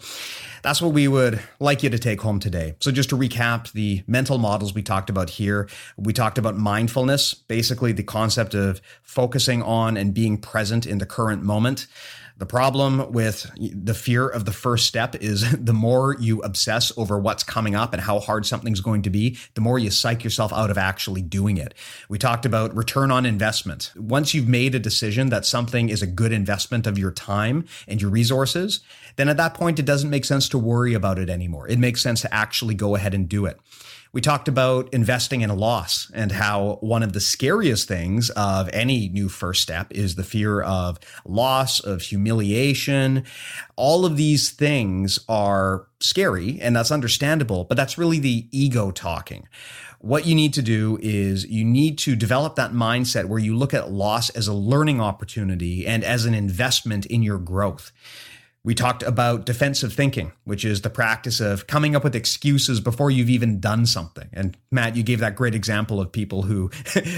that's what we would like you to take home today. So just to recap the mental models we talked about here, we talked about mindfulness, basically the concept of focusing on and being present in the current moment. The problem with the fear of the first step is the more you obsess over what's coming up and how hard something's going to be, the more you psych yourself out of actually doing it. We talked about return on investment. Once you've made a decision that something is a good investment of your time and your resources, then at that that point, it doesn't make sense to worry about it anymore. It makes sense to actually go ahead and do it. We talked about investing in a loss and how one of the scariest things of any new first step is the fear of loss, of humiliation. All of these things are scary, and that's understandable, but that's really the ego talking. What you need to do is you need to develop that mindset where you look at loss as a learning opportunity and as an investment in your growth. We talked about defensive thinking, which is the practice of coming up with excuses before you've even done something. And Matt, you gave that great example of people who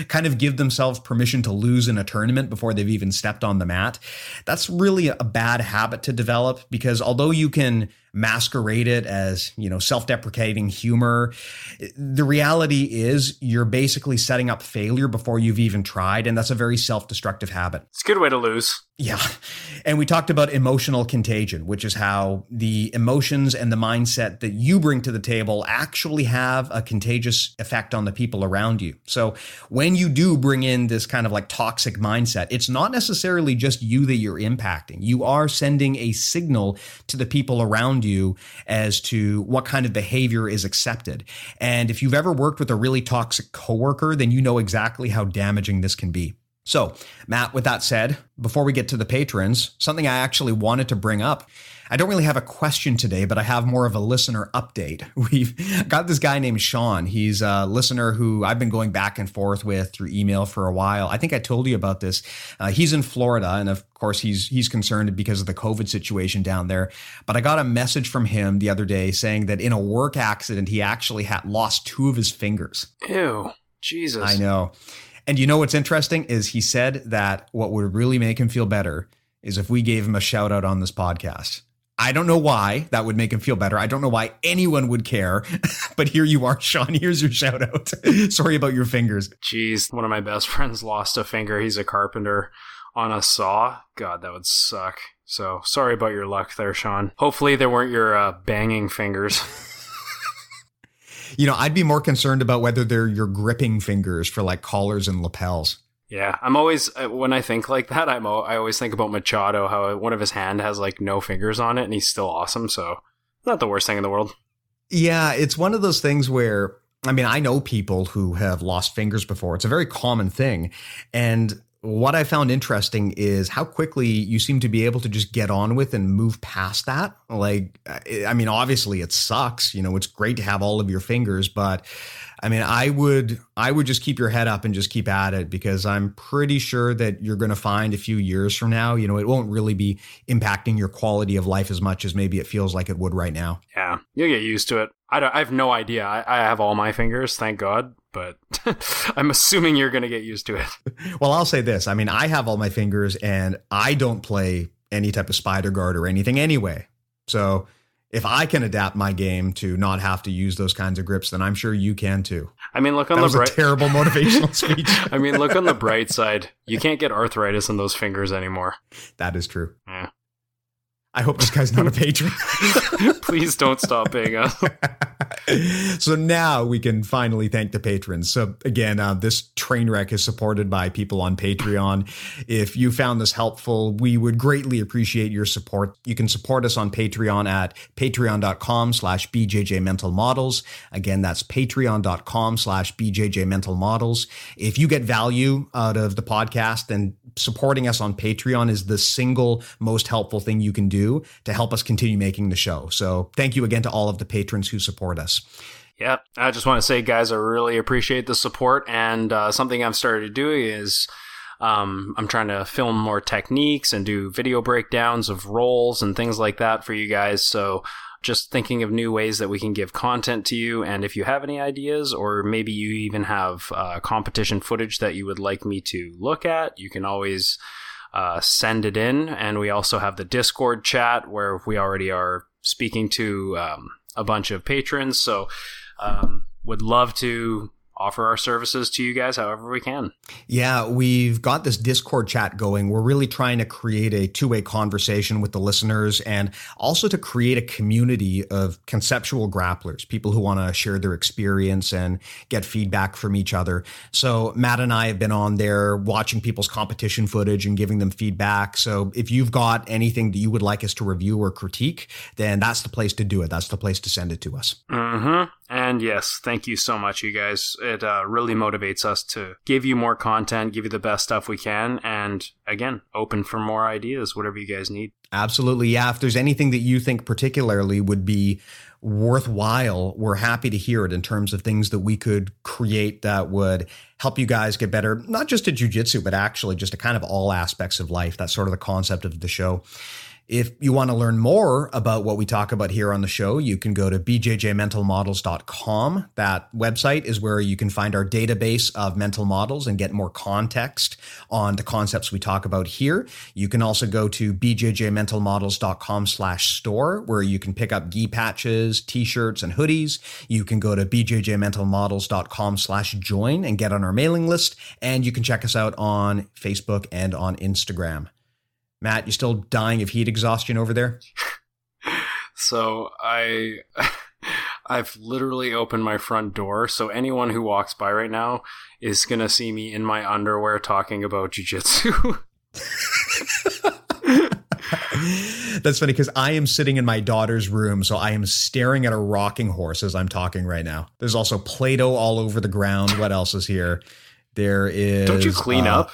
kind of give themselves permission to lose in a tournament before they've even stepped on the mat. That's really a bad habit to develop, because although you can masquerade it as, you know, self-deprecating humor, the reality is you're basically setting up failure before you've even tried. And that's a very self-destructive habit. It's a good way to lose. Yeah. And we talked about emotional contagion, which is how the emotions and the mindset that you bring to the table actually have a contagious effect on the people around you. So when you do bring in this kind of like toxic mindset, it's not necessarily just you that you're impacting. You are sending a signal to the people around you you as to what kind of behavior is accepted. And if you've ever worked with a really toxic coworker, then you know exactly how damaging this can be. So, Matt, with that said, before we get to the patrons, something I actually wanted to bring up. I don't really have a question today, but I have more of a listener update. We've got this guy named Sean. He's a listener who I've been going back and forth with through email for a while. I think I told you about this. Uh, he's in Florida, and of course, he's he's concerned because of the COVID situation down there. But I got a message from him the other day saying that in a work accident, he actually had lost two of his fingers. Ew, Jesus. I know. And you know what's interesting is he said that what would really make him feel better is if we gave him a shout out on this podcast. I don't know why that would make him feel better. I don't know why anyone would care. But here you are, Sean. Here's your shout out. Sorry about your fingers. Jeez, one of my best friends lost a finger. He's a carpenter on a saw. God, that would suck. So sorry about your luck there, Sean. Hopefully there weren't your uh, banging fingers. You know, I'd be more concerned about whether they're your gripping fingers for like collars and lapels. Yeah, I'm always, when I think like that, I'm I always think about Machado, how one of his hand has like no fingers on it and he's still awesome. So not the worst thing in the world. Yeah, it's one of those things where, I mean, I know people who have lost fingers before. It's a very common thing. And what I found interesting is how quickly you seem to be able to just get on with and move past that. Like, I mean, obviously it sucks, you know, it's great to have all of your fingers, but I mean, I would, I would just keep your head up and just keep at it, because I'm pretty sure that you're going to find a few years from now, you know, it won't really be impacting your quality of life as much as maybe it feels like it would right now. Yeah. You'll get used to it. I don't, I have no idea. I, I have all my fingers. Thank God. But I'm assuming you're going to get used to it. Well, I'll say this. I mean, I have all my fingers and I don't play any type of spider guard or anything anyway. So if I can adapt my game to not have to use those kinds of grips, then I'm sure you can too. I mean, look on that the was bright- a terrible motivational speech. I mean, look on the bright side. You can't get arthritis in those fingers anymore. That is true. Yeah. I hope this guy's not a patron. Please don't stop paying us. So now we can finally thank the patrons. So again, uh, this train wreck is supported by people on Patreon. If you found this helpful, we would greatly appreciate your support. You can support us on Patreon at patreon.com slash BJJ Mental Models. Again, that's patreon.com slash BJJ Mental Models. If you get value out of the podcast, then supporting us on Patreon is the single most helpful thing you can do to help us continue making the show. So thank you again to all of the patrons who support us. Yeah, I just want to say, guys, I really appreciate the support. And uh, something I've started doing is um, I'm trying to film more techniques and do video breakdowns of roles and things like that for you guys. So just thinking of new ways that we can give content to you. And if you have any ideas, or maybe you even have uh, competition footage that you would like me to look at, you can always uh, send it in. And we also have the Discord chat where we already are speaking to um, a bunch of patrons. So um, would love to offer our services to you guys however we can. Yeah, we've got this Discord chat going. We're really trying to create a two-way conversation with the listeners and also to create a community of conceptual grapplers, people who want to share their experience and get feedback from each other. So Matt and I have been on there watching people's competition footage and giving them feedback. So if you've got anything that you would like us to review or critique, then that's the place to do it. That's the place to send it to us. Mm-hmm. And yes, thank you so much, you guys. It uh, really motivates us to give you more content, give you the best stuff we can, and again, open for more ideas, whatever you guys need. Absolutely. Yeah. If there's anything that you think particularly would be worthwhile, we're happy to hear it in terms of things that we could create that would help you guys get better, not just at jiu-jitsu, but actually just to kind of all aspects of life. That's sort of the concept of the show. If you want to learn more about what we talk about here on the show, you can go to b j j mental models dot com. That website is where you can find our database of mental models and get more context on the concepts we talk about here. You can also go to b j j mental models dot com slash store, where you can pick up gi patches, t-shirts, and hoodies. You can go to b j j mental models dot com slash join and get on our mailing list. And you can check us out on Facebook and on Instagram. Matt, you still dying of heat exhaustion over there? So I, I've literally opened my front door. So anyone who walks by right now is going to see me in my underwear talking about jiu-jitsu. That's funny because I am sitting in my daughter's room, so I am staring at a rocking horse as I'm talking right now. There's also Play-Doh all over the ground. What else is here? There is... Don't you clean uh, up?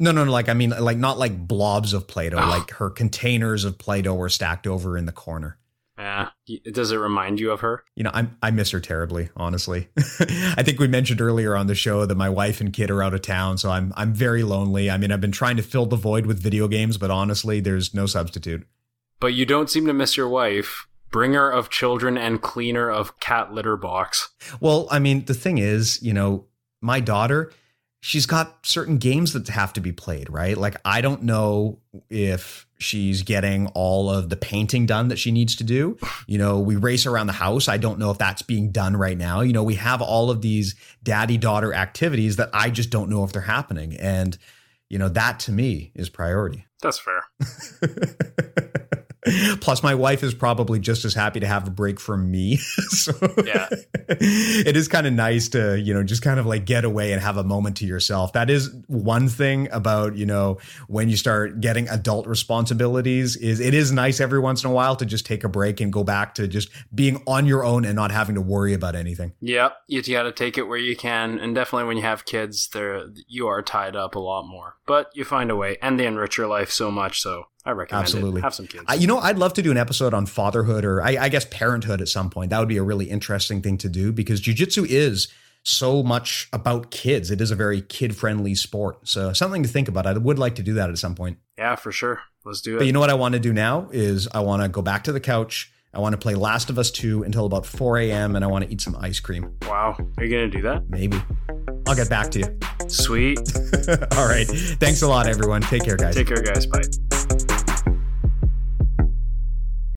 No, no, no. Like, I mean, like not like blobs of Play-Doh, oh. Like her containers of Play-Doh were stacked over in the corner. Yeah. Does it remind you of her? You know, I I miss her terribly, honestly. I think we mentioned earlier on the show that my wife and kid are out of town, so I'm I'm very lonely. I mean, I've been trying to fill the void with video games, but honestly, there's no substitute. But you don't seem to miss your wife. Bringer of children and cleaner of cat litter box. Well, I mean, the thing is, you know, my daughter... She's got certain games that have to be played, right? Like, I don't know if she's getting all of the painting done that she needs to do. You know, we race around the house. I don't know if that's being done right now. You know, we have all of these daddy-daughter activities that I just don't know if they're happening. And, you know, that to me is priority. That's fair. Plus, my wife is probably just as happy to have a break from me. So yeah, it is kind of nice to, you know, just kind of like get away and have a moment to yourself. That is one thing about, you know, when you start getting adult responsibilities is it is nice every once in a while to just take a break and go back to just being on your own and not having to worry about anything. Yep. You got to take it where you can. And definitely when you have kids, they're, you are tied up a lot more, but you find a way and they enrich your life so much. So. I recommend Absolutely. It. Have some kids. I, you know, I'd love to do an episode on fatherhood or I, I guess parenthood at some point. That would be a really interesting thing to do because jiu-jitsu is so much about kids. It is a very kid-friendly sport. So something to think about. I would like to do that at some point. Yeah, for sure. Let's do it. But you know what I want to do now is I want to go back to the couch. I want to play Last of Us two until about four a.m. and I want to eat some ice cream. Wow. Are you going to do that? Maybe. I'll get back to you. Sweet. All right. Thanks a lot, everyone. Take care, guys. Take care, guys. Bye.